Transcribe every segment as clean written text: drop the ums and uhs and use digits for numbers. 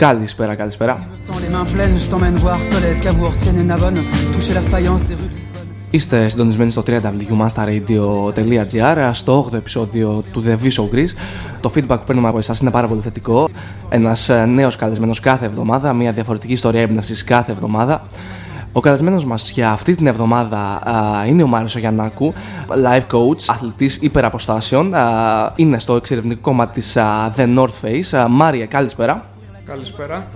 Καλησπέρα, καλησπέρα. Είστε συντονισμένοι στο www.masterradio.gr, στο 8ο επεισόδιο του The V Show Greece. Το feedback που παίρνουμε από εσάς είναι πάρα πολύ θετικό. Ένας νέος καλεσμένος κάθε εβδομάδα, μια διαφορετική ιστορία έμπνευσης κάθε εβδομάδα. Ο καλεσμένος μας για αυτή την εβδομάδα είναι ο Μάριος Γιαννάκου, life coach, αθλητής υπεραποστάσεων. Είναι στο εξερευνητικό κομμάτι της The North Face. Μάρια, καλησπέρα. Καλησπέρα.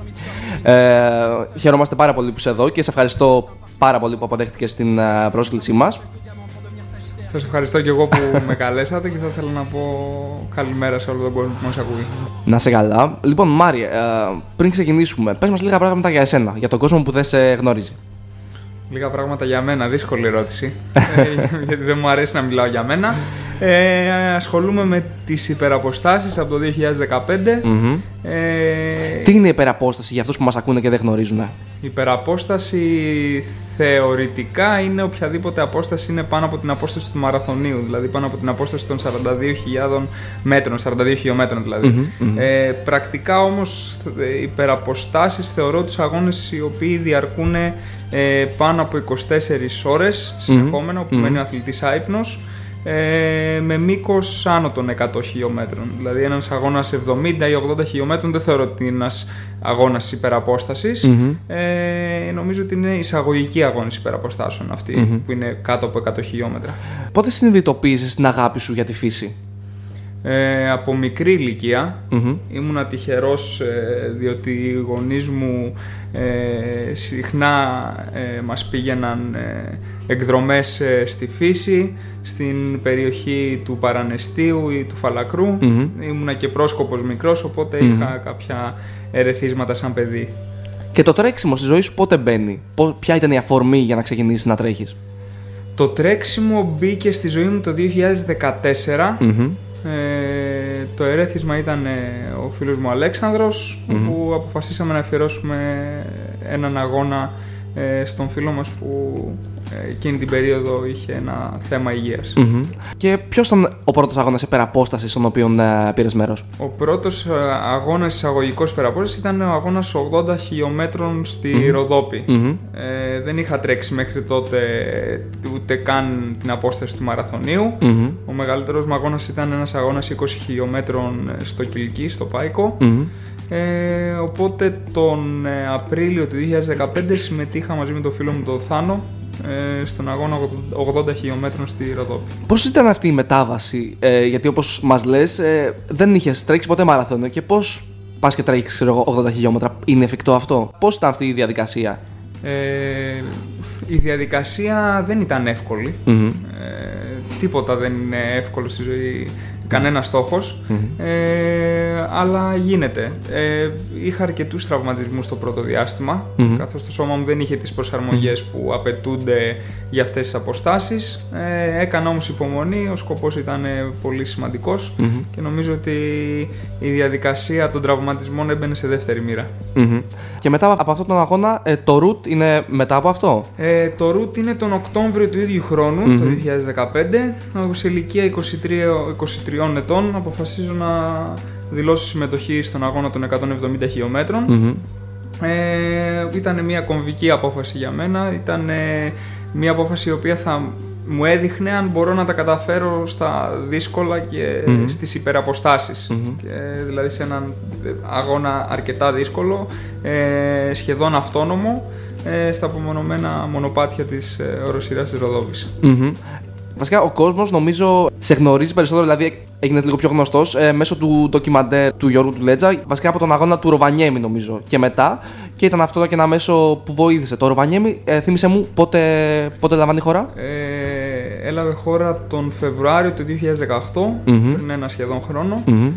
Χαιρόμαστε πάρα πολύ που είσαι εδώ και σε ευχαριστώ πάρα πολύ που αποδέχτηκες την πρόσκλησή μας. Σας ευχαριστώ και εγώ που με καλέσατε και θα ήθελα να πω καλημέρα σε όλο τον κόσμο που μας ακούει. Να σε καλά. Λοιπόν, Μάρια, πριν ξεκινήσουμε, πες μας λίγα πράγματα για εσένα, για τον κόσμο που δεν σε γνωρίζει. Λίγα πράγματα για μένα, δύσκολη ερώτηση, γιατί δεν μου αρέσει να μιλάω για μένα. Ασχολούμαι με τις υπεραποστάσεις από το 2015. Mm-hmm. Τι είναι η υπεραπόσταση για αυτούς που μας ακούνε και δεν γνωρίζουν? Η υπεραπόσταση θεωρητικά είναι οποιαδήποτε απόσταση είναι πάνω από την απόσταση του μαραθωνίου, δηλαδή πάνω από την απόσταση των 42.000 μέτρων, 42 χιλιόμετρων δηλαδή. Mm-hmm. Πρακτικά όμως οι υπεραποστάσεις θεωρώ τους αγώνες οι οποίοι διαρκούν πάνω από 24 ώρες συνεχόμενα, mm-hmm. που μένει ο αθλητής άυπνος, με μήκος άνω των 100 χιλιόμετρων. Δηλαδή ένας αγώνας 70 ή 80 χιλιόμετρων δεν θεωρώ ότι είναι ένας αγώνας υπεραποστάσης. Mm-hmm. Νομίζω ότι είναι εισαγωγική αγώνες υπεραποστάσεων αυτή, mm-hmm. που είναι κάτω από 100 χιλιόμετρα. Πότε συνειδητοποίησες την αγάπη σου για τη φύση? Από μικρή ηλικία, mm-hmm. ήμουνα τυχερός διότι οι γονείς μου συχνά μας πήγαιναν εκδρομές στη φύση, στην περιοχή του Παρανεστίου ή του Φαλακρού. Mm-hmm. Ήμουνα και πρόσκοπος μικρός, οπότε mm-hmm. είχα κάποια ερεθίσματα σαν παιδί. Και το τρέξιμο στη ζωή σου πότε μπαίνει? Ποια ήταν η αφορμή για να ξεκινήσεις να τρέχεις? Το τρέξιμο μπήκε στη ζωή μου το 2014. Mm-hmm. Το ερέθισμα ήταν ο φίλος μου Αλέξανδρος, mm-hmm. που αποφασίσαμε να αφιερώσουμε έναν αγώνα στον φίλο μας που εκείνη την περίοδο είχε ένα θέμα υγείας. Mm-hmm. Και ποιος ήταν ο πρώτος αγώνας υπεραπόστασης στον οποίο πήρες μέρος? Ο πρώτος αγώνας εισαγωγικός υπεραπόστασης ήταν ο αγώνας 80 χιλιόμετρων στη mm-hmm. Ροδόπη. Mm-hmm. Δεν είχα τρέξει μέχρι τότε ούτε καν την απόσταση του μαραθωνίου. Mm-hmm. Ο μεγαλύτερος μου αγώνας ήταν ένας αγώνας 20 χιλιόμετρων στο Κυλκή, στο Πάικο. Mm-hmm. Οπότε τον Απρίλιο του 2015 συμμετείχα μαζί με τον φίλο μου τον Θάνο στον αγώνα 80 χιλιόμετρων στη Ροδόπη. Πώς ήταν αυτή η μετάβαση, γιατί όπως μας λες δεν είχες τρέξει ποτέ μαραθώνιο και πώς πας και τρέχεις 80 χιλιόμετρα, είναι εφικτό αυτό? Πώς ήταν αυτή η διαδικασία? Η διαδικασία δεν ήταν εύκολη, mm-hmm. Τίποτα δεν είναι εύκολο στη ζωή, κανένα στόχος, mm-hmm. Αλλά γίνεται. Είχα αρκετούς τραυματισμούς στο πρώτο διάστημα, mm-hmm. καθώς το σώμα μου δεν είχε τις προσαρμογές mm-hmm. που απαιτούνται για αυτές τις αποστάσεις. Έκανα όμως υπομονή, ο σκοπός ήταν πολύ σημαντικός, mm-hmm. και νομίζω ότι η διαδικασία των τραυματισμών έμπαινε σε δεύτερη μοίρα. Mm-hmm. Και μετά από αυτόν τον αγώνα, το route είναι μετά από αυτό? Το route είναι τον Οκτώβριο του ίδιου χρόνου, mm-hmm. το 2015, σε ηλικία 23 ετών αποφασίζω να δηλώσω συμμετοχή στον αγώνα των 170 χιλιόμετρων. Mm-hmm. Ήταν μια κομβική απόφαση για μένα, ήταν μια απόφαση η οποία θα μου έδειχνε αν μπορώ να τα καταφέρω στα δύσκολα και mm-hmm. στις υπεραποστάσεις, mm-hmm. Δηλαδή σε έναν αγώνα αρκετά δύσκολο, σχεδόν αυτόνομο, στα απομονωμένα μονοπάτια της οροσειράς της Ροδόπης. Mm-hmm. Βασικά ο κόσμος νομίζω σε γνωρίζει περισσότερο, δηλαδή έγινες λίγο πιο γνωστός μέσω του ντοκιμαντέρ του Γιώργου του Λέτζα, βασικά από τον αγώνα του Ροβανιέμι νομίζω και μετά, και ήταν αυτό και ένα μέσο που βοήθησε. Το Ροβανιέμι, θύμισε μου πότε λαμβάνει η χώρα? Έλαβε χώρα τον Φεβρουάριο του 2018, mm-hmm. πριν ένα σχεδόν χρόνο. Mm-hmm.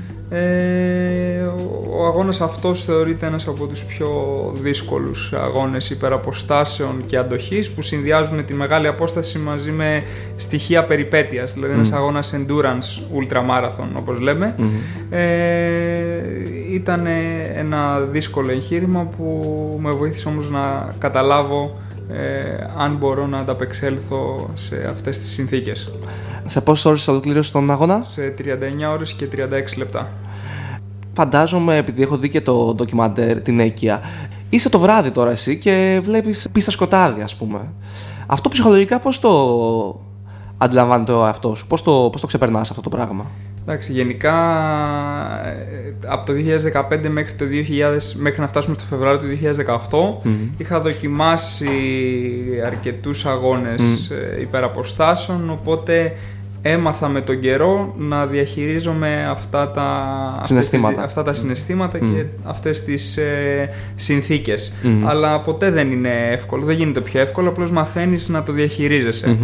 Ο αγώνας αυτός θεωρείται ένας από τους πιο δύσκολους αγώνες υπεραποστάσεων και αντοχής που συνδυάζουν τη μεγάλη απόσταση μαζί με στοιχεία περιπέτειας, δηλαδή ένας αγώνας endurance ultra marathon όπως λέμε. Mm-hmm. Ήταν ένα δύσκολο εγχείρημα που με βοήθησε όμως να καταλάβω αν μπορώ να ανταπεξέλθω σε αυτές τις συνθήκες. Σε πόσες ώρες ολοκλήρωσες τον αγώνα? Σε 39 ώρες και 36 λεπτά. φαντάζομαι, επειδή έχω δει και το ντοκιμαντέρ, την Έκεια, είσαι το βράδυ τώρα εσύ και βλέπεις πίστα σκοτάδι, ας πούμε. Αυτό ψυχολογικά πώς το αντιλαμβάνεται ο εαυτός σου, πώς το ξεπερνάς αυτό το πράγμα? Εντάξει, γενικά από το 2015 μέχρι να φτάσουμε στο Φεβρουάριο του 2018 είχα δοκιμάσει αρκετούς αγώνες υπεραποστάσεων, οπότε έμαθα με τον καιρό να διαχειρίζομαι αυτά τα συναισθήματα και αυτές τις συνθήκες. Αλλά ποτέ δεν είναι εύκολο, δεν γίνεται πιο εύκολο, απλώς μαθαίνεις να το διαχειρίζεσαι.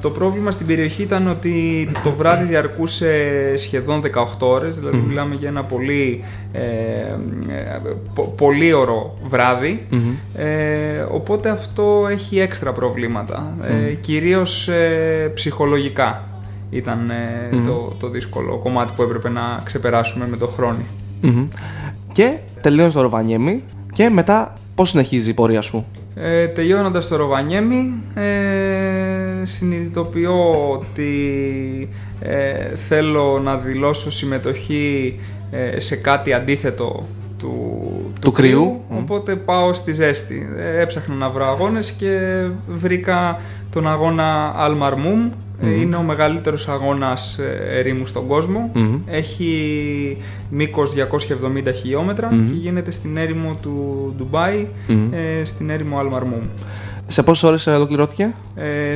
Το πρόβλημα στην περιοχή ήταν ότι το βράδυ διαρκούσε σχεδόν 18 ώρες, δηλαδή μιλάμε για ένα πολύωρο βράδυ, οπότε αυτό έχει έξτρα προβλήματα, κυρίως ψυχολογικά ήταν το δύσκολο κομμάτι που έπρεπε να ξεπεράσουμε με το χρόνο. Και τελείωνε στο Ροβανιέμι και μετά πώς συνεχίζει η πορεία σου? Τελειώνοντας το Ροβανιέμι, συνειδητοποιώ ότι θέλω να δηλώσω συμμετοχή σε κάτι αντίθετο του κρύου, οπότε πάω στη ζέστη. Έψαχνα να βρω αγώνες και βρήκα τον αγώνα Al Marmoum. Είναι ο μεγαλύτερος αγώνας ερήμου στον κόσμο. Έχει μήκος 270 χιλιόμετρα και γίνεται στην έρημο του Ντουμπάι, στην έρημο Al Marmoum. Σε πόσες ώρες ολοκληρώθηκε?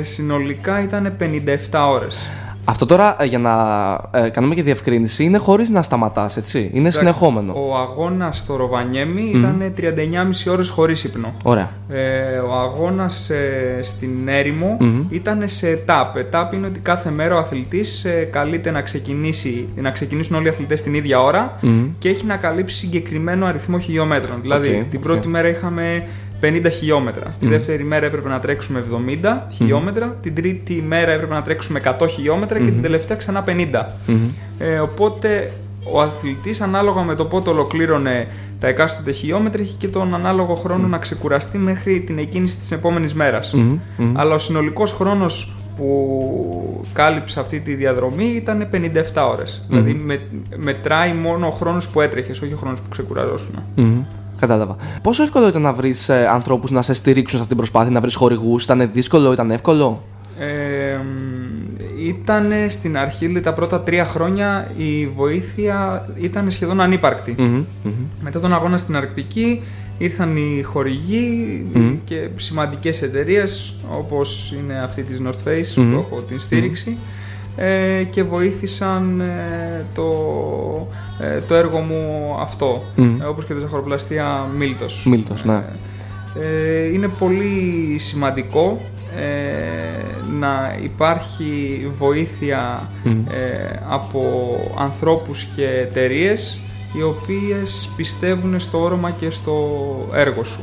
Συνολικά ήταν 57 ώρες. Αυτό τώρα, για να κάνουμε και διευκρίνηση, είναι χωρίς να σταματάς, έτσι? Είναι συνεχόμενο. Ο αγώνας στο Ροβανιέμι ήταν 39,5 ώρες χωρίς ύπνο. Ωραία. Ο αγώνας στην έρημο ήταν σε ετάπ. Ετάπ είναι ότι κάθε μέρα ο αθλητής καλείται να ξεκινήσουν όλοι οι αθλητές την ίδια ώρα και έχει να καλύψει συγκεκριμένο αριθμό χιλιόμετρων. Δηλαδή, την πρώτη μέρα είχαμε 50 χιλιόμετρα. Τη δεύτερη μέρα έπρεπε να τρέξουμε 70 χιλιόμετρα. Την τρίτη μέρα έπρεπε να τρέξουμε 100 χιλιόμετρα και την τελευταία ξανά 50. Οπότε ο αθλητής, ανάλογα με το πότε ολοκλήρωνε τα εκάστοτε χιλιόμετρα, είχε και τον ανάλογο χρόνο να ξεκουραστεί μέχρι την εκκίνηση της επόμενης μέρας. Αλλά ο συνολικός χρόνος που κάλυψε αυτή τη διαδρομή ήταν 57 ώρες. Δηλαδή μετράει μόνο ο χρόνος που έτρεχες, όχι ο χρόνος που ξεκουραζόσουν. Κατάλαβα. Πόσο εύκολο ήταν να βρεις ανθρώπους να σε στηρίξουν σε αυτή την προσπάθεια, να βρεις χορηγούς? Ήταν δύσκολο, ήταν εύκολο? Ήταν στην αρχή, τα πρώτα 3 χρόνια η βοήθεια ήταν σχεδόν ανύπαρκτη. Μετά τον αγώνα στην Αρκτική ήρθαν οι χορηγοί και σημαντικές εταιρείες, όπως είναι αυτή της North Face που έχω την στήριξη, και βοήθησαν το έργο μου αυτό, όπως και τη ζαχαροπλαστεία Μίλτος. Μίλτος, ναι. Είναι πολύ σημαντικό να υπάρχει βοήθεια από ανθρώπους και εταιρείες οι οποίες πιστεύουν στο όραμα και στο έργο σου.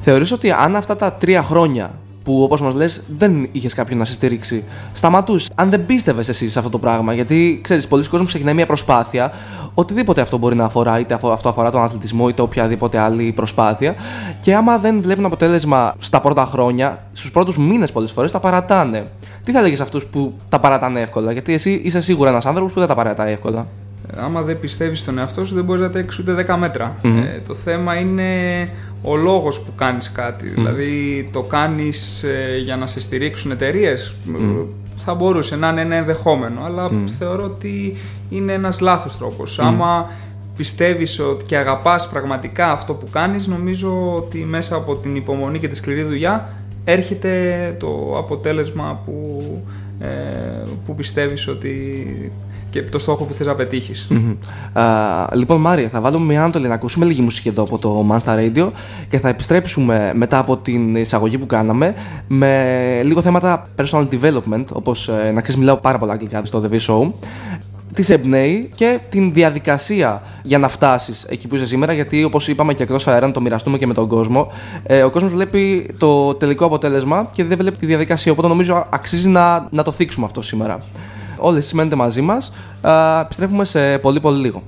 Θεωρείς ότι αν αυτά τα 3 χρόνια που, όπως μας λες, δεν είχες κάποιον να σε στηρίξει, σταματούς, αν δεν πίστευες εσύ σε αυτό το πράγμα? Γιατί ξέρεις, πολλοί κόσμοι ξεκινάει μια προσπάθεια, οτιδήποτε αυτό μπορεί να αφορά, είτε αυτό αφορά τον αθλητισμό είτε οποιαδήποτε άλλη προσπάθεια, και άμα δεν βλέπουν αποτέλεσμα στα πρώτα χρόνια, στους πρώτους μήνες πολλές φορές τα παρατάνε. Τι θα λέγεις αυτούς που τα παρατάνε εύκολα? Γιατί εσύ είσαι σίγουρα ένας άνθρωπος που δεν τα παρατάει εύκολα. Άμα δεν πιστεύεις στον εαυτό σου, δεν μπορείς να τρέξεις ούτε 10 μέτρα. Το θέμα είναι ο λόγος που κάνεις κάτι. Δηλαδή, το κάνεις για να σε στηρίξουν εταιρείες. Θα μπορούσε να είναι ένα ενδεχόμενο, αλλά θεωρώ ότι είναι ένας λάθος τρόπος. Άμα πιστεύεις ότι και αγαπάς πραγματικά αυτό που κάνεις, νομίζω ότι μέσα από την υπομονή και τη σκληρή δουλειά έρχεται το αποτέλεσμα που πιστεύεις ότι... και το στόχο που θες να πετύχεις. Λοιπόν, Μάρια, θα βάλουμε μια άντολη να ακούσουμε λίγη μουσική εδώ από το Mansta Radio και θα επιστρέψουμε μετά από την εισαγωγή που κάναμε με λίγο θέματα personal development, όπως να ξέρεις, μιλάω πάρα πολλά αγγλικά στο The V Show, τις εμπνέει και την διαδικασία για να φτάσεις εκεί που είσαι σήμερα, γιατί όπως είπαμε και εκτός αέρα, να το μοιραστούμε και με τον κόσμο, ο κόσμος βλέπει το τελικό αποτέλεσμα και δεν βλέπει τη διαδικασία, οπότε νομίζω αξίζει να το θίξουμε αυτό σήμερα. Όλοι σημαίνετε μαζί μας. Επιστρέφουμε σε πολύ πολύ λίγο.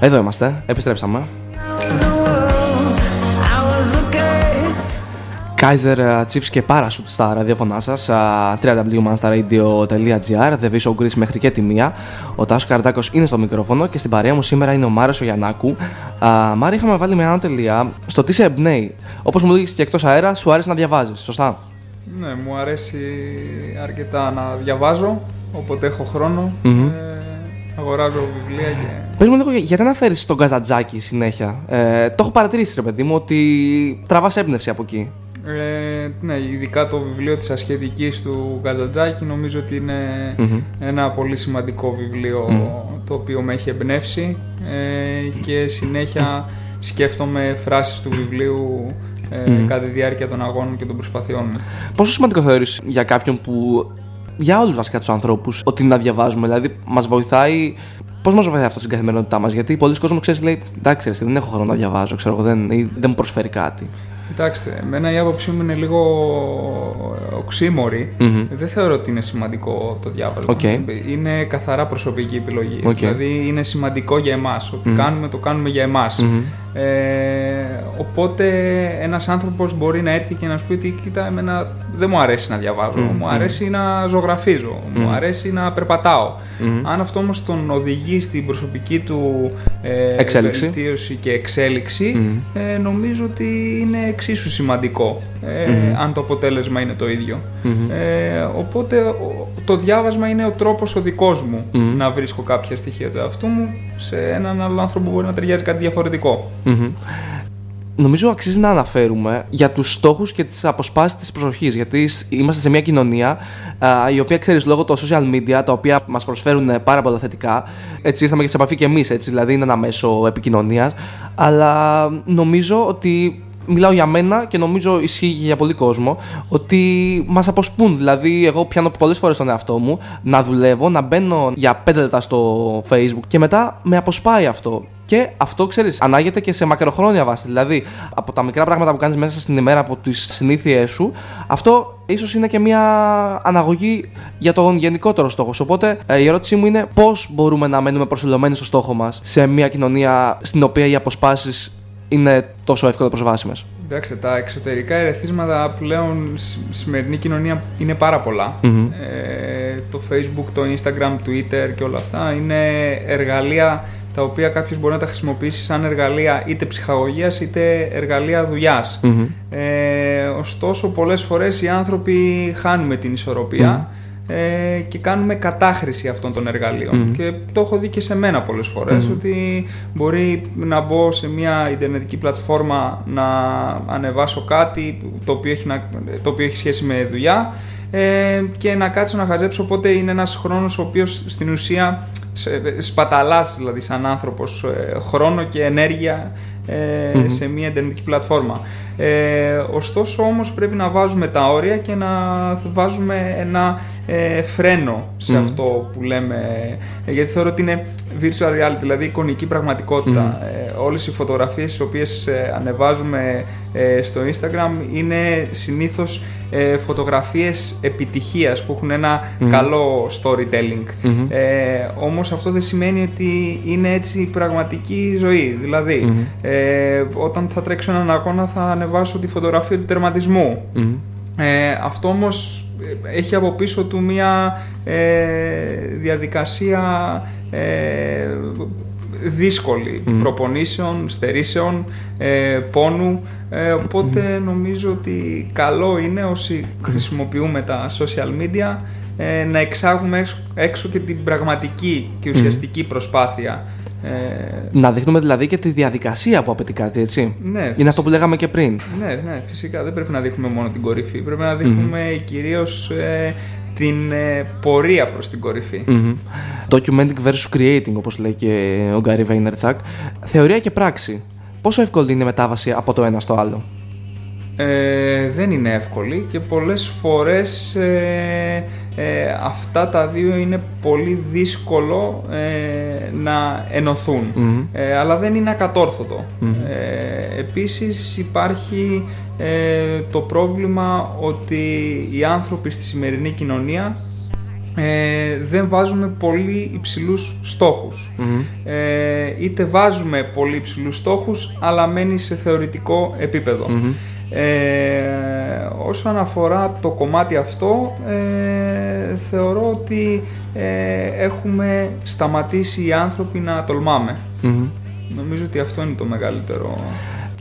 Εδώ είμαστε, επιστρέψαμε. Kaiser Chiefs και Parachute στα ραδιόφωνά σας, www.manstaradio.gr, The V Show Greece μέχρι και τη μία. Ο Τάσος Καρδάκος είναι στο μικρόφωνο και στην παρέα μου σήμερα είναι ο Μάριος ο Γιαννάκου. Μάρι, είχαμε βάλει με άνω τελεία στο τι σε εμπνέει. Όπως μου λέγεις και εκτός αέρα, σου αρέσει να διαβάζεις, σωστά? Ναι, μου αρέσει αρκετά να διαβάζω, όποτε έχω χρόνο. Αγοράζω βιβλία και... Πες μου λίγο, γιατί αναφέρεις τον Καζαντζάκη συνέχεια? Το έχω παρατηρήσει, ρε παιδί μου, ότι τραβάς έμπνευση από εκεί. Ναι, ειδικά το βιβλίο της ασχετικής του Καζαντζάκη νομίζω ότι είναι ένα πολύ σημαντικό βιβλίο το οποίο με έχει εμπνεύσει και συνέχεια σκέφτομαι φράσεις του βιβλίου κατά τη διάρκεια των αγώνων και των προσπαθειών μου. Πόσο σημαντικό θεωρείς για κάποιον που... για όλους βασικά τους ανθρώπους, ότι να διαβάζουμε? Δηλαδή, μας βοηθάει. Πώς μας βοηθάει αυτό στην καθημερινότητά μας? Γιατί πολλοί κόσμοι, ξέρεις, λέει: εντάξει, δεν έχω χρόνο να διαβάζω, ξέρω εγώ, δεν μου προσφέρει κάτι. Κοιτάξτε, εμένα η άποψή μου είναι λίγο οξύμορη. Δεν θεωρώ ότι είναι σημαντικό το διάβασμα. Είναι καθαρά προσωπική επιλογή. Δηλαδή, είναι σημαντικό για εμάς. Ό,τι κάνουμε, το κάνουμε για εμάς. Οπότε, ένας άνθρωπος μπορεί να έρθει και να σου πει ότι κοίτα, εμένα δεν μου αρέσει να διαβάζω. Μου αρέσει να ζωγραφίζω. Μου αρέσει να περπατάω. Αν αυτό όμως τον οδηγεί στην προσωπική του βελτίωση και εξέλιξη, νομίζω ότι είναι εξίσου σημαντικό, αν το αποτέλεσμα είναι το ίδιο. Οπότε το διάβασμα είναι ο τρόπος ο δικός μου να βρίσκω κάποια στοιχεία του εαυτού μου σε έναν άλλο άνθρωπο που μπορεί να ταιριάζει κάτι διαφορετικό. Νομίζω αξίζει να αναφέρουμε για τους στόχους και τις αποσπάσεις της προσοχής, γιατί είμαστε σε μια κοινωνία η οποία, ξέρεις, λόγω των social media, τα οποία μας προσφέρουν πάρα πολλά θετικά, έτσι ήρθαμε και σε επαφή και εμείς, έτσι, δηλαδή είναι ένα μέσο επικοινωνίας, αλλά νομίζω ότι... μιλάω για μένα και νομίζω ισχύει και για πολύ κόσμο, ότι μας αποσπούν. Δηλαδή, εγώ πιάνω πολλές φορές τον εαυτό μου να δουλεύω, να μπαίνω για 5 λεπτά στο Facebook και μετά με αποσπάει αυτό. Και αυτό, ξέρεις, ανάγεται και σε μακροχρόνια βάση. Δηλαδή, από τα μικρά πράγματα που κάνεις μέσα στην ημέρα, από τις συνήθειές σου, αυτό ίσως είναι και μια αναγωγή για τον γενικότερο στόχο. Οπότε, η ερώτησή μου είναι πώς μπορούμε να μένουμε προσελωμένοι στο στόχο μας σε μια κοινωνία στην οποία οι αποσπάσεις είναι τόσο εύκολα προσβάσιμες. Εντάξει, τα εξωτερικά ερεθίσματα πλέον στη σημερινή κοινωνία είναι πάρα πολλά. Το Facebook, το Instagram, Twitter και όλα αυτά είναι εργαλεία τα οποία κάποιος μπορεί να τα χρησιμοποιήσει σαν εργαλεία είτε ψυχαγωγίας είτε εργαλεία δουλειάς. Ωστόσο, πολλές φορές οι άνθρωποι χάνουμε την ισορροπία και κάνουμε κατάχρηση αυτών των εργαλείων. Και το έχω δει και σε μένα πολλές φορές, ότι μπορεί να μπω σε μια ιντερνετική πλατφόρμα να ανεβάσω κάτι το οποίο έχει σχέση με δουλειά και να κάτσω να χαζέψω. Οπότε είναι ένας χρόνος ο οποίος στην ουσία σπαταλάς, δηλαδή σαν άνθρωπος, χρόνο και ενέργεια σε μια ιντερνετική πλατφόρμα. Ωστόσο όμως πρέπει να βάζουμε τα όρια και να βάζουμε ένα φρένο σε αυτό που λέμε, γιατί θεωρώ ότι είναι virtual reality, δηλαδή εικονική πραγματικότητα. Όλες οι φωτογραφίες τις οποίες ανεβάζουμε στο Instagram είναι συνήθως φωτογραφίες επιτυχίας που έχουν ένα καλό storytelling. Όμως αυτό δεν σημαίνει ότι είναι έτσι η πραγματική ζωή. Δηλαδή, όταν θα τρέξω έναν αγώνα θα ανεβάσω τη φωτογραφία του τερματισμού. Αυτό όμως έχει από πίσω του μια διαδικασία δύσκολη προπονήσεων, στερήσεων, πόνου. Οπότε νομίζω ότι καλό είναι όσοι χρησιμοποιούμε τα social media να εξάγουμε έξω και την πραγματική και ουσιαστική προσπάθεια. Να δείχνουμε δηλαδή και τη διαδικασία που απαιτεί κάτι, έτσι. Ναι, είναι αυτό που λέγαμε και πριν. Ναι, φυσικά δεν πρέπει να δείχνουμε μόνο την κορυφή. Πρέπει να δείχνουμε κυρίως την πορεία προς την κορυφή. Documenting versus creating, όπως λέει και ο Gary Vaynerchuk. Θεωρία και πράξη. Πόσο εύκολη είναι η μετάβαση από το ένα στο άλλο? Δεν είναι εύκολη και πολλές φορές αυτά τα δύο είναι πολύ δύσκολο να ενωθούν, αλλά δεν είναι ακατόρθωτο. Επίσης υπάρχει το πρόβλημα ότι οι άνθρωποι στη σημερινή κοινωνία δεν βάζουμε πολύ υψηλούς στόχους. Είτε βάζουμε πολύ υψηλούς στόχους αλλά μένει σε θεωρητικό επίπεδο. Όσον αφορά το κομμάτι αυτό, θεωρώ ότι έχουμε σταματήσει οι άνθρωποι να τολμάμε. Mm-hmm. Νομίζω ότι αυτό είναι το μεγαλύτερο.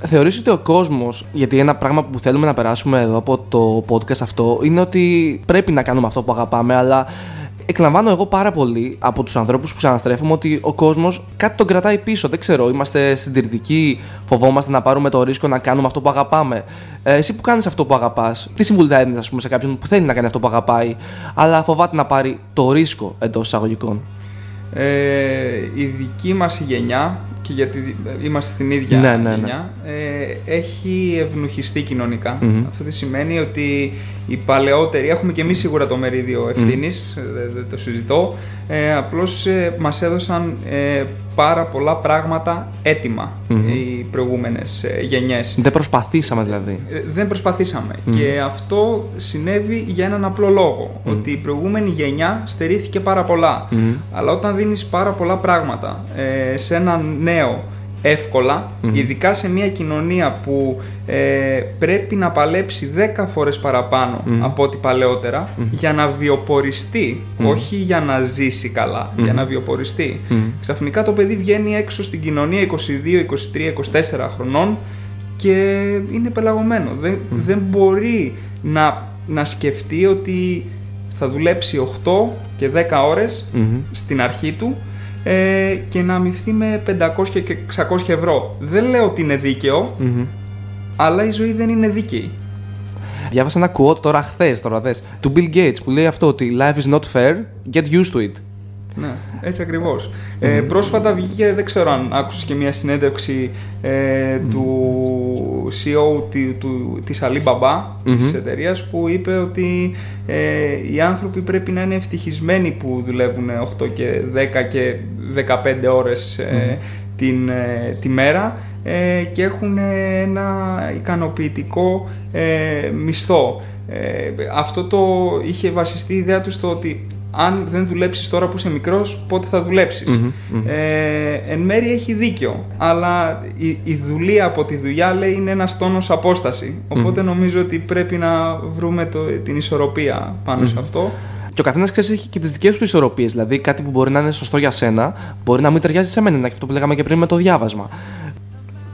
Θεωρείς ότι ο κόσμος, γιατί ένα πράγμα που θέλουμε να περάσουμε εδώ από το podcast αυτό, είναι ότι πρέπει να κάνουμε αυτό που αγαπάμε, αλλά εκλαμβάνω εγώ πάρα πολύ από τους ανθρώπους που ξαναστρέφουμε ότι ο κόσμος κάτι τον κρατάει πίσω. Δεν ξέρω, είμαστε συντηρητικοί, φοβόμαστε να πάρουμε το ρίσκο να κάνουμε αυτό που αγαπάμε. Εσύ που κάνεις αυτό που αγαπάς, τι συμβουλή θα έδινες, ας πούμε, σε κάποιον που θέλει να κάνει αυτό που αγαπάει, αλλά φοβάται να πάρει το ρίσκο εντός εισαγωγικών? Η δική μας γενιά, και γιατί είμαστε στην ίδια γενιά, έχει ευνουχιστεί κοινωνικά. Mm-hmm. Αυτό τι σημαίνει ότι οι παλαιότεροι, έχουμε και εμείς σίγουρα το μερίδιο ευθύνης, δεν το συζητώ, απλώς μας έδωσαν πάρα πολλά πράγματα έτοιμα οι προηγούμενες γενιές. Δεν προσπαθήσαμε δηλαδή. Δεν προσπαθήσαμε. Και αυτό συνέβη για έναν απλό λόγο, ότι η προηγούμενη γενιά στερήθηκε πάρα πολλά. Αλλά όταν δίνεις πάρα πολλά πράγματα σε έναν νέο εύκολα, ειδικά σε μια κοινωνία που πρέπει να παλέψει 10 φορές παραπάνω από ό,τι παλαιότερα για να βιοποριστεί, όχι για να ζήσει καλά, για να βιοποριστεί. Ξαφνικά το παιδί βγαίνει έξω στην κοινωνία 22, 23, 24 χρονών και είναι πελαγωμένο. Δεν μπορεί να σκεφτεί ότι θα δουλέψει 8 και 10 ώρες στην αρχή του και να αμοιφθεί με 500 και 600 ευρώ. Δεν λέω ότι είναι δίκαιο, αλλά η ζωή δεν είναι δίκαιη. Διάβασα ένα quote τώρα χθες του Bill Gates που λέει αυτό, ότι life is not fair, get used to it. Ναι, έτσι ακριβώς. Πρόσφατα βγήκε, δεν ξέρω αν άκουσες, και μια συνέντευξη του CEO της Alibaba, της εταιρείας, που είπε ότι οι άνθρωποι πρέπει να είναι ευτυχισμένοι που δουλεύουν 8 και 10 και 15 ώρες τη μέρα και έχουν ένα ικανοποιητικό μισθό. Αυτό το είχε βασιστεί η ιδέα του στο ότι αν δεν δουλέψεις τώρα που είσαι μικρός, πότε θα δουλέψεις? Εν μέρει έχει δίκιο, αλλά η δουλεία από τη δουλειά, λέει, είναι ένας τόνος απόσταση. Οπότε νομίζω ότι πρέπει να βρούμε την ισορροπία πάνω σε αυτό. Και ο καθένας, ξέρεις, έχει και τις δικές του ισορροπίες. Δηλαδή κάτι που μπορεί να είναι σωστό για σένα μπορεί να μην ταιριάζει σε μένα. Είναι αυτό που λέγαμε και πριν με το διάβασμα.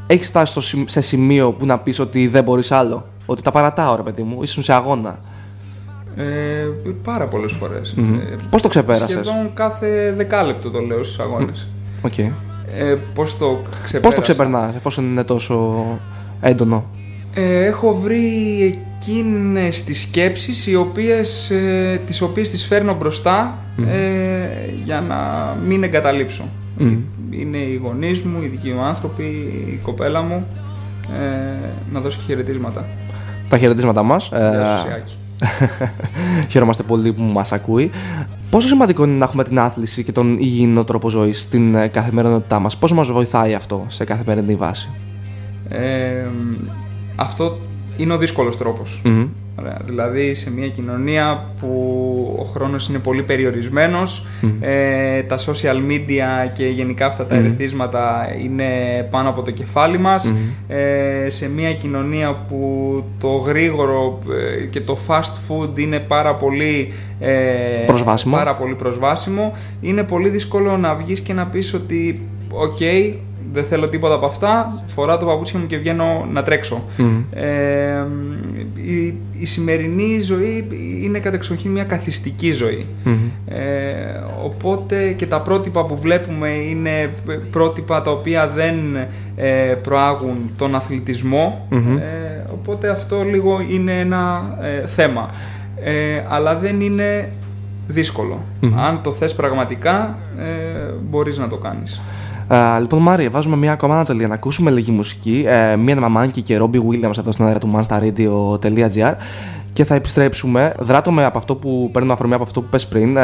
Έχεις φτάσει σε σημείο που να πεις ότι δεν μπορείς άλλο, ότι τα παρατάω, ρε παιδί μου, ήσουν σε αγώνα? Πάρα πολλές φορές. Πώς το ξεπέρασες? Σχεδόν κάθε δεκάλεπτο το λέω στους αγώνες. Okay. Πώς το ξεπέρασα? Πώς το ξεπερνάς εφόσον είναι τόσο έντονο? Έχω βρει εκείνες τις σκέψεις τις οποίες τις φέρνω μπροστά για να μην εγκαταλείψω. Είναι οι γονείς μου, οι δικοί μου άνθρωποι, η κοπέλα μου. Να δώσω χαιρετίσματα. Τα χαιρετίσματα μας. Χαιρόμαστε πολύ που μας ακούει. Πόσο σημαντικό είναι να έχουμε την άθληση και τον υγιεινό τρόπο ζωής στην καθημερινότητά μας? Πόσο μας βοηθάει αυτό σε καθημερινή βάση? Αυτό είναι ο δύσκολος τρόπος. Ωραία. Δηλαδή σε μια κοινωνία που ο χρόνος είναι πολύ περιορισμένος, τα social media και γενικά αυτά τα ερεθίσματα είναι πάνω από το κεφάλι μας, σε μια κοινωνία που το γρήγορο και το fast food είναι πάρα πολύ προσβάσιμο. Είναι πολύ δύσκολο να βγεις και να πεις ότι okay, δεν θέλω τίποτα από αυτά, φοράω το παπούτσια μου και βγαίνω να τρέξω. Η σημερινή ζωή είναι κατεξοχήν μια καθιστική ζωή. Οπότε και τα πρότυπα που βλέπουμε είναι πρότυπα τα οποία δεν προάγουν τον αθλητισμό. Οπότε αυτό λίγο είναι ένα θέμα. Αλλά δεν είναι δύσκολο. Αν το θες πραγματικά, μπορείς να το κάνεις. Λοιπόν, Μάρια, βάζουμε μια ακόμα ανατολή να ακούσουμε λίγη μουσική. Μία Μαμάνκι και Ρόμπι Williams εδώ στην αέρα του manstarradio.gr και θα επιστρέψουμε. Δράτομαι από αυτό που παίρνω αφορμή από αυτό που πες πριν,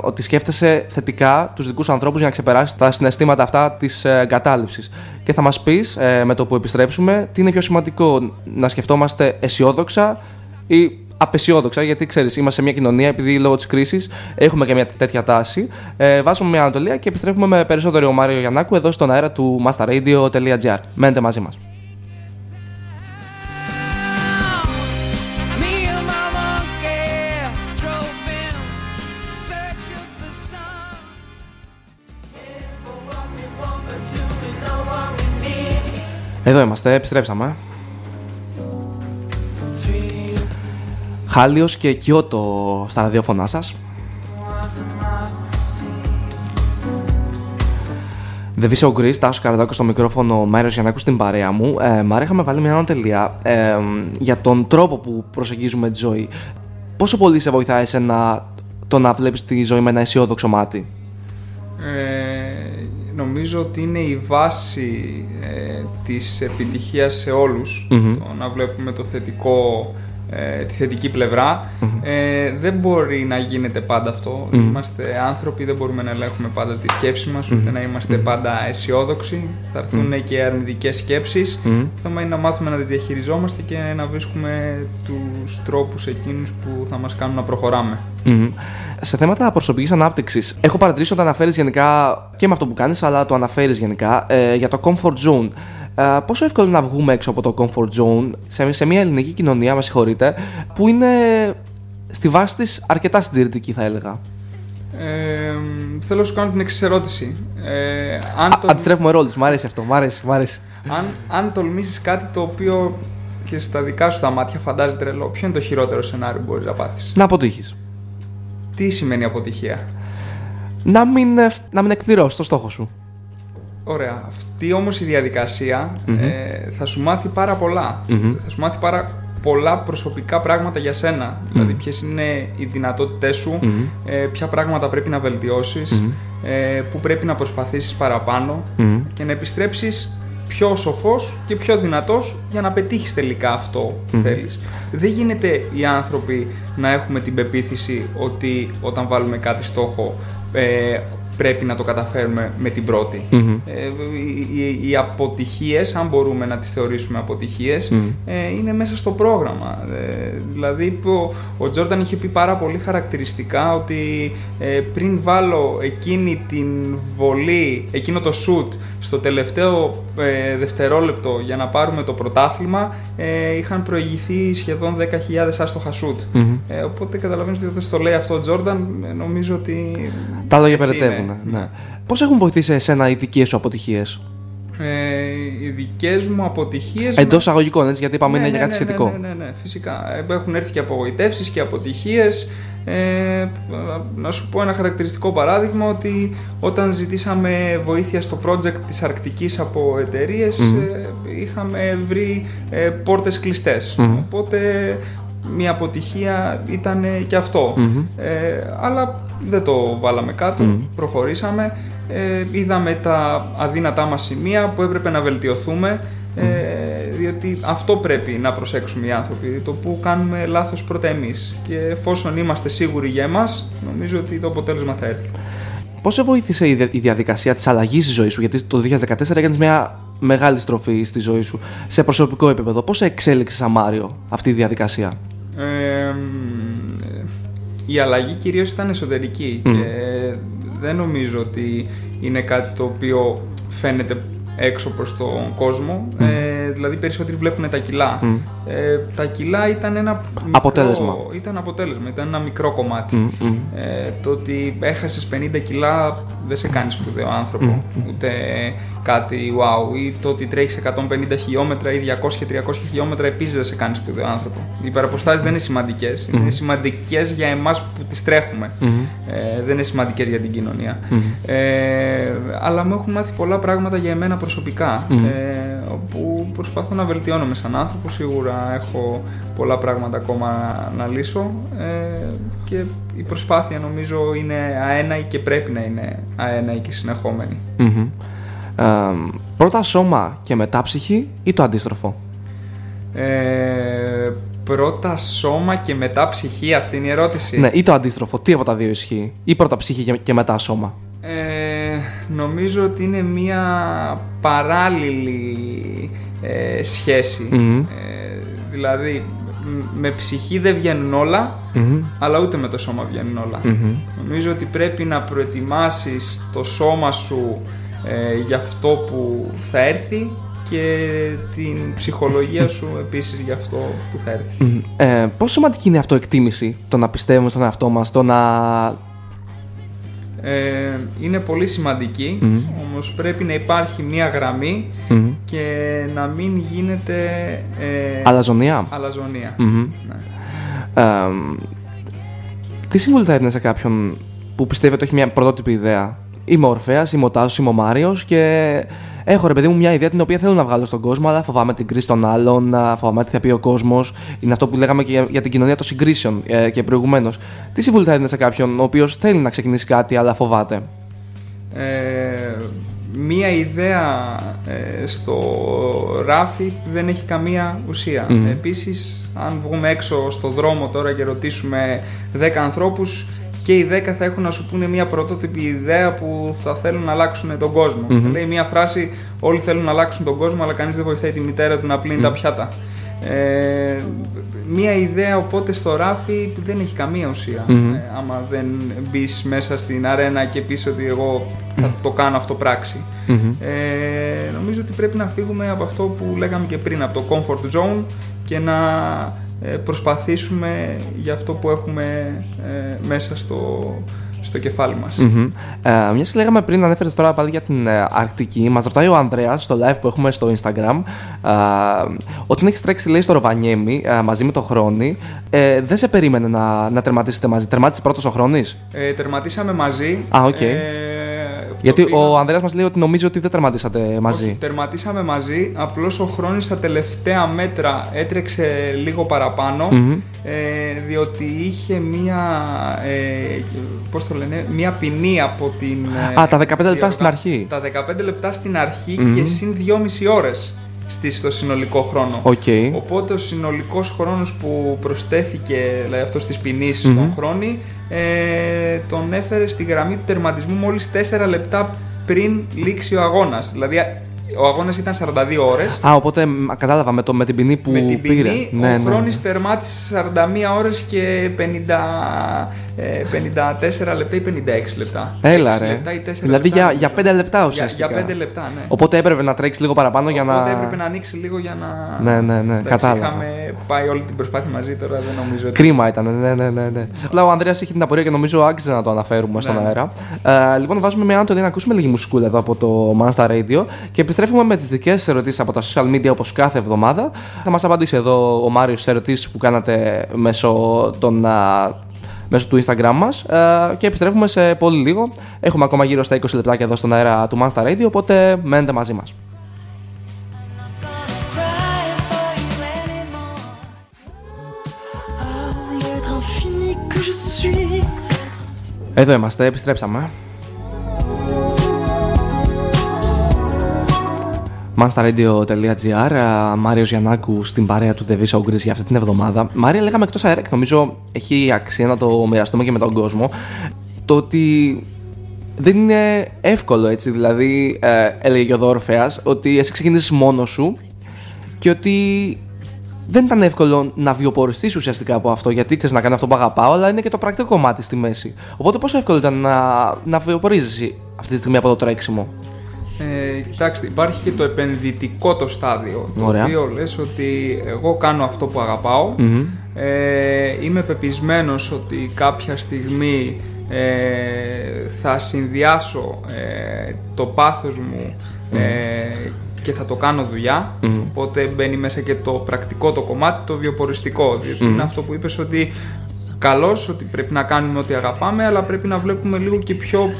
ότι σκέφτεσαι θετικά τους δικούς ανθρώπους για να ξεπεράσεις τα συναισθήματα αυτά της εγκατάλειψης. Και θα μας πεις με το που επιστρέψουμε τι είναι πιο σημαντικό, να σκεφτόμαστε αισιόδοξα ή απεσιόδοξα, γιατί ξέρεις, είμαστε σε μια κοινωνία, επειδή λόγω της κρίσης έχουμε και μια τέτοια τάση. Βάζουμε μια ανατολία και επιστρέφουμε με περισσότερο ο Μάριο Γιαννάκου εδώ στον αέρα του masterradio.gr. Μένετε μαζί μας. Εδώ είμαστε, επιστρέψαμε. Χάλιος και Κιώτο στα ραδιόφωνά σας. The V Show Greece, Τάσος Καρδάκος στο μικρόφωνο, Μάριος Γιαννάκου στην παρέα μου. Μαρία, είχαμε βάλει μια ανατελεία για τον τρόπο που προσεγγίζουμε τη ζωή. Πόσο πολύ σε βοηθάει εσένα το να βλέπεις τη ζωή με ένα αισιόδοξο μάτι? Νομίζω ότι είναι η βάση της επιτυχίας σε όλους, το να βλέπουμε το θετικό, τη θετική πλευρά. Δεν μπορεί να γίνεται πάντα αυτό. Είμαστε άνθρωποι, δεν μπορούμε να ελέγχουμε πάντα τη σκέψη μας, ούτε να είμαστε πάντα αισιόδοξοι. Θα έρθουν και αρνητικές σκέψεις. Το θέμα είναι να μάθουμε να τις διαχειριζόμαστε και να βρίσκουμε τους τρόπους εκείνους που θα μας κάνουν να προχωράμε. Σε θέματα προσωπικής ανάπτυξης, έχω παρατηρήσει ότι αναφέρεις γενικά και με αυτό που κάνεις, αλλά το αναφέρεις γενικά για το comfort zone. Πόσο εύκολο να βγούμε έξω από το comfort zone σε μια ελληνική κοινωνία, με συγχωρείτε, που είναι στη βάση της αρκετά συντηρητική, θα έλεγα? Θέλω να σου κάνω την εξής ερώτηση. Αντιστρέφουμε ρόλους, μου αρέσει αυτό. Αν τολμήσεις κάτι το οποίο και στα δικά σου τα μάτια φαντάζεται τρελό, ποιο είναι το χειρότερο σενάριο που μπορείς να πάθεις? Να αποτύχεις. Τι σημαίνει αποτυχία? Να μην εκπληρώσεις το στόχο σου. Ωραία. Αυτή όμως η διαδικασία θα σου μάθει πάρα πολλά. Θα σου μάθει πάρα πολλά προσωπικά πράγματα για σένα. Δηλαδή ποιες είναι οι δυνατότητές σου, ποια πράγματα πρέπει να βελτιώσεις, που πρέπει να προσπαθήσεις παραπάνω και να επιστρέψεις πιο σοφός και πιο δυνατός για να πετύχεις τελικά αυτό που θέλεις. Δεν γίνεται οι άνθρωποι να έχουμε την πεποίθηση ότι όταν βάλουμε κάτι στόχο πρέπει να το καταφέρουμε με την πρώτη. Οι αποτυχίες, αν μπορούμε να τις θεωρήσουμε αποτυχίες, είναι μέσα στο πρόγραμμα. Δηλαδή, ο Τζόρνταν είχε πει πάρα πολύ χαρακτηριστικά ότι πριν βάλω εκείνη την βολή, εκείνο το shoot στο τελευταίο δευτερόλεπτο για να πάρουμε το πρωτάθλημα, είχαν προηγηθεί σχεδόν 10.000 άστοχα shoot. Οπότε καταλαβαίνεις ότι όταν στο λέει αυτό ο Τζόρνταν, νομίζω ότι τα λόγια περαιτεύουν. Ναι. Πώς έχουν βοηθήσει εσένα οι δικές σου αποτυχίες? Οι δικές μου αποτυχίες. Εντός εισαγωγικών, έτσι, γιατί είπαμε είναι για κάτι σχετικό. Ναι, φυσικά. Έχουν έρθει και απογοητεύσεις και αποτυχίες. Να σου πω ένα χαρακτηριστικό παράδειγμα, ότι όταν ζητήσαμε βοήθεια στο project της Αρκτικής από εταιρείες, είχαμε βρει πόρτες κλειστές. Οπότε μια αποτυχία ήταν και αυτό. Αλλά δεν το βάλαμε κάτω, προχωρήσαμε, είδαμε τα αδύνατά μας σημεία που έπρεπε να βελτιωθούμε, διότι αυτό πρέπει να προσέξουμε οι άνθρωποι, το που κάνουμε λάθος πρώτα εμείς, και εφόσον είμαστε σίγουροι για εμάς, νομίζω ότι το αποτέλεσμα θα έρθει. Πώς σε βοήθησε η διαδικασία της αλλαγής της ζωής σου, γιατί το 2014 έκανες μια μεγάλη στροφή στη ζωή σου σε προσωπικό επίπεδο? Πώς εξέλιξε σαν Μάριο αυτή η διαδικασία? Η αλλαγή κυρίως ήταν εσωτερική και δεν νομίζω ότι είναι κάτι το οποίο φαίνεται έξω προς τον κόσμο. Δηλαδή περισσότεροι βλέπουν τα κιλά. Τα κιλά ήταν ένα αποτέλεσμα. Ήταν ένα μικρό κομμάτι. Το ότι έχασες 50 κιλά δεν σε κάνει σπουδαίο άνθρωπο, ούτε κάτι wow, ή το ότι τρέχεις 150 χιλιόμετρα ή 200-300 χιλιόμετρα επίσης δεν σε κάνει σπουδαίο άνθρωπο. Οι υπεραποστάσεις δεν είναι σημαντικές. Είναι σημαντικές για εμάς που τις τρέχουμε. Δεν είναι σημαντικές για την κοινωνία. Αλλά μου έχουν μάθει πολλά πράγματα για εμένα προσωπικά, όπου προσπαθώ να βελτιώνομαι σαν άνθρωπο. Σίγουρα έχω πολλά πράγματα ακόμα να λύσω, και η προσπάθεια νομίζω είναι αέναη και πρέπει να είναι αέναη και συνεχόμενη. Πρώτα σώμα και μετά ψυχή, ή το αντίστροφο? Πρώτα σώμα και μετά ψυχή, αυτή είναι η ερώτηση. Ναι, ή το αντίστροφο, τι από τα δύο ισχύει? Ή πρώτα ψυχή και μετά σώμα? Νομίζω ότι είναι μια παράλληλη σχέση. Δηλαδή με ψυχή δεν βγαίνουν όλα, αλλά ούτε με το σώμα βγαίνουν όλα. Νομίζω ότι πρέπει να προετοιμάσεις το σώμα σου για αυτό που θα έρθει, και την ψυχολογία σου επίσης για αυτό που θα έρθει. Πόσο σημαντική είναι η αυτοεκτίμηση, το να πιστεύουμε στον εαυτό μας, το να είναι πολύ σημαντική, όμως πρέπει να υπάρχει μία γραμμή και να μην γίνεται αλαζονία. Ναι. Τι συμβουλή θα έδινε σε κάποιον που πιστεύει ότι έχει μια πρωτότυπη ιδέα? Είμαι ο Ορφέας, είμαι ο Τάσος, είμαι ο Μάριος και έχω, ρε παιδί μου, μια ιδέα την οποία θέλω να βγάλω στον κόσμο, αλλά φοβάμαι την κρίση των άλλων, φοβάμαι τι θα πει ο κόσμος. Είναι αυτό που λέγαμε και για την κοινωνία των συγκρίσεων και προηγουμένως. Τι συμβουλή θα έδινε σε κάποιον ο οποίος θέλει να ξεκινήσει κάτι, αλλά φοβάται? Μία ιδέα στο ράφι δεν έχει καμία ουσία. Επίσης, αν βγούμε έξω στο δρόμο τώρα και ρωτήσουμε 10 ανθρώπους, και οι 10 θα έχουν να σου πούνε μια πρωτότυπη ιδέα που θα θέλουν να αλλάξουν τον κόσμο. Λέει μια φράση: όλοι θέλουν να αλλάξουν τον κόσμο, αλλά κανείς δεν βοηθάει τη μητέρα του να πλύνει τα πιάτα. Μια ιδέα οπότε στο ράφι δεν έχει καμία ουσία. Άμα δεν μπεις μέσα στην αρένα και πεις ότι εγώ θα το κάνω αυτό πράξη. Νομίζω ότι πρέπει να φύγουμε από αυτό που λέγαμε και πριν, από το comfort zone, και να προσπαθήσουμε για αυτό που έχουμε μέσα στο κεφάλι μας. Μιας και λέγαμε πριν, ανέφερες τώρα πάλι για την Αρκτική, μας ρωτάει ο Ανδρέας στο live που έχουμε στο Instagram ότι έχεις τρέξει, λέει, στο Ροβανιέμι μαζί με τον Χρόνι. Δεν σε περίμενε να τερματίσετε μαζί? Τερμάτισε πρώτος ο Χρόνις? Τερματίσαμε μαζί. Γιατί ο Ανδρέας μας λέει ότι νομίζει ότι δεν τερματίσατε μαζί. Όχι, τερματίσαμε μαζί. Απλώς ο Χρόνης στα τελευταία μέτρα έτρεξε λίγο παραπάνω, διότι είχε μία ποινή από την. Τα 15 λεπτά στην αρχή. Τα 15 λεπτά στην αρχή και συν 2,5 ώρες στο συνολικό χρόνο. Οπότε ο συνολικός χρόνος που προστέθηκε, δηλαδή αυτός της ποινής, στον Χρόνη, τον έφερε στη γραμμή του τερματισμού μόλις 4 λεπτά πριν λήξει ο αγώνας. Δηλαδή ο αγώνας ήταν 42 ώρες. Οπότε κατάλαβα με την ποινή που πήρε. Ο Χρόνης τερμάτισε 41 ώρες και 54 λεπτά ή 56 λεπτά. Έλα ρε. Δηλαδή λεπτά, για 5 λεπτά ουσιαστικά. Για 5 λεπτά, ναι. Οπότε έπρεπε να τρέξει λίγο παραπάνω Οπότε έπρεπε να ανοίξει λίγο για να. Ναι. Κατάλαβα. Είχαμε πάει όλη την προσπάθεια μαζί, τώρα δεν νομίζω ότι. Κρίμα ήταν. Ναι. Απλά ο Ανδρέας είχε την απορία και νομίζω άξιζε να το αναφέρουμε στον αέρα. Λοιπόν, βάζουμε μια Άντωνη να ακούσουμε λίγη μουσικούλα εδώ από το Mansta Radio και επιστρέφουμε με τις δικές σας ερωτήσεις από τα social media όπως κάθε εβδομάδα. Θα μας απαντήσει εδώ ο Μάριος σε ερωτήσεις που κάνατε μέσω του Instagram μας και επιστρέφουμε σε πολύ λίγο. Έχουμε ακόμα γύρω στα 20 λεπτάκια εδώ στον αέρα του Mansta Radio, οπότε μένετε μαζί μας. Εδώ είμαστε, επιστρέψαμε. manstaradio.gr, Μάριος Γιαννάκου στην παρέα του The V Show Greece για αυτή την εβδομάδα. Μάρια, λέγαμε εκτός αέρα, νομίζω έχει αξία να το μοιραστούμε και με τον κόσμο, το ότι δεν είναι εύκολο, έτσι. Δηλαδή, έλεγε ο Ορφέας ότι εσύ ξεκίνησες μόνος σου και ότι δεν ήταν εύκολο να βιοποριστείς ουσιαστικά από αυτό, γιατί ξέρεις να κάνω αυτό που αγαπάω, αλλά είναι και το πρακτικό κομμάτι στη μέση. Οπότε, πόσο εύκολο ήταν να βιοπορίζεσαι αυτή τη στιγμή από το τρέξιμο? Κοιτάξτε, υπάρχει και το επενδυτικό το στάδιο. Ωραία. Το οποίο λες ότι εγώ κάνω αυτό που αγαπάω, είμαι πεπισμένος ότι κάποια στιγμή θα συνδυάσω το πάθος μου και θα το κάνω δουλειά. Οπότε μπαίνει μέσα και το πρακτικό το κομμάτι, το βιοποριστικό, διότι είναι αυτό που είπες ότι καλώς, ότι πρέπει να κάνουμε ό,τι αγαπάμε, αλλά πρέπει να βλέπουμε λίγο και πιο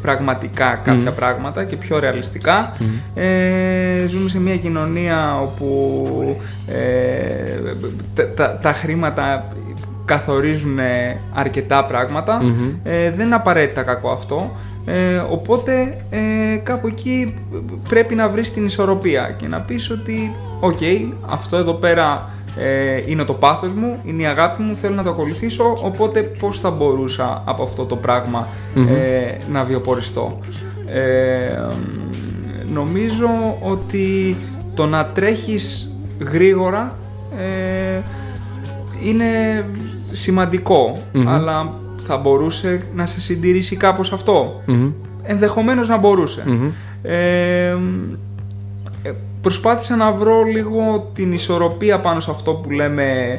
πραγματικά κάποια πράγματα και πιο ρεαλιστικά. Ζούμε σε μια κοινωνία όπου τα χρήματα καθορίζουν αρκετά πράγματα. Δεν είναι απαραίτητα κακό αυτό. Οπότε κάπου εκεί πρέπει να βρεις την ισορροπία και να πεις ότι okay, αυτό εδώ πέρα είναι το πάθος μου, είναι η αγάπη μου, θέλω να το ακολουθήσω, οπότε πώς θα μπορούσα από αυτό το πράγμα να βιοποριστώ? Νομίζω ότι το να τρέχεις γρήγορα είναι σημαντικό, αλλά θα μπορούσε να σε συντηρήσει κάπως αυτό? Ενδεχομένως να μπορούσε. προσπάθησα να βρω λίγο την ισορροπία πάνω σε αυτό που λέμε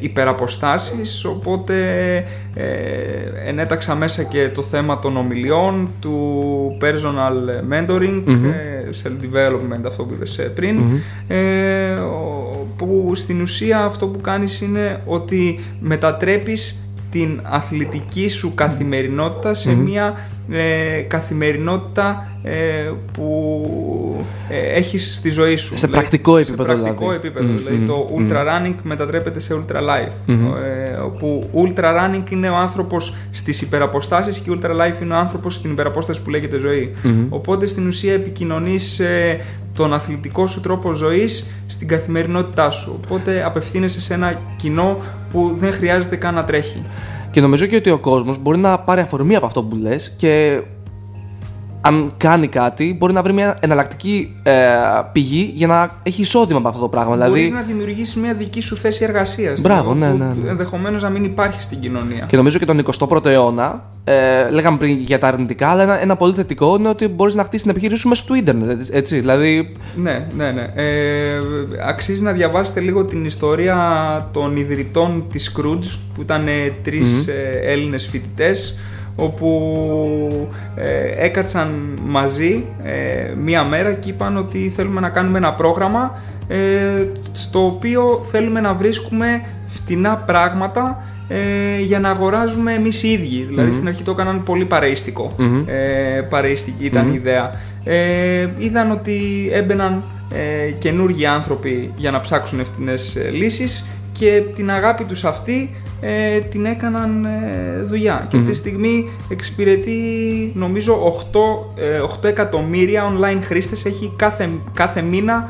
υπεραποστάσεις, οπότε ενέταξα μέσα και το θέμα των ομιλιών, του personal mentoring, self-development, αυτό που είπες πριν, που στην ουσία αυτό που κάνεις είναι ότι μετατρέπεις την αθλητική σου καθημερινότητα σε μια καθημερινότητα που έχεις στη ζωή σου. Σε πρακτικό επίπεδο. Σε πρακτικό επίπεδο. Δηλαδή το ultra running μετατρέπεται σε ultra life. Όπου ultra running είναι ο άνθρωπος στις υπεραποστάσεις και ultra life είναι ο άνθρωπος στην υπεραπόσταση που λέγεται ζωή. Οπότε στην ουσία επικοινωνείς τον αθλητικό σου τρόπο ζωής στην καθημερινότητά σου. Οπότε απευθύνεσαι σε ένα κοινό που δεν χρειάζεται καν να τρέχει. Και νομίζω και ότι ο κόσμος μπορεί να πάρει αφορμή από αυτό που λες και αν κάνει κάτι μπορεί να βρει μια εναλλακτική πηγή για να έχει εισόδημα από αυτό το πράγμα. Μπορείς δηλαδή να δημιουργήσεις μια δική σου θέση εργασίας. Μπράβο, ναι, ναι, ναι. Ενδεχομένως να μην υπάρχει στην κοινωνία. Και νομίζω και τον 21ο αιώνα, λέγαμε πριν για τα αρνητικά, αλλά ένα πολύ θετικό είναι ότι μπορείς να χτίσεις την επιχείρησή σου μέσω του ίντερνετ. Έτσι, δηλαδή... Ναι, ναι, ναι. Αξίζει να διαβάσετε λίγο την ιστορία των ιδρυτών της Skroutz, που ήταν τρεις Έλληνες φοιτητές, όπου έκατσαν μαζί μία μέρα και είπαν ότι θέλουμε να κάνουμε ένα πρόγραμμα στο οποίο θέλουμε να βρίσκουμε φτηνά πράγματα για να αγοράζουμε εμείς οι ίδιοι. Δηλαδή στην αρχή το έκαναν πολύ παρεϊστικό. Παρεϊστική ήταν η ιδέα. Είδαν ότι έμπαιναν καινούργιοι άνθρωποι για να ψάξουν φτηνές λύσεις και την αγάπη τους αυτή την έκαναν δουλειά. Και αυτή τη στιγμή εξυπηρετεί νομίζω 8 εκατομμύρια online χρήστες έχει κάθε μήνα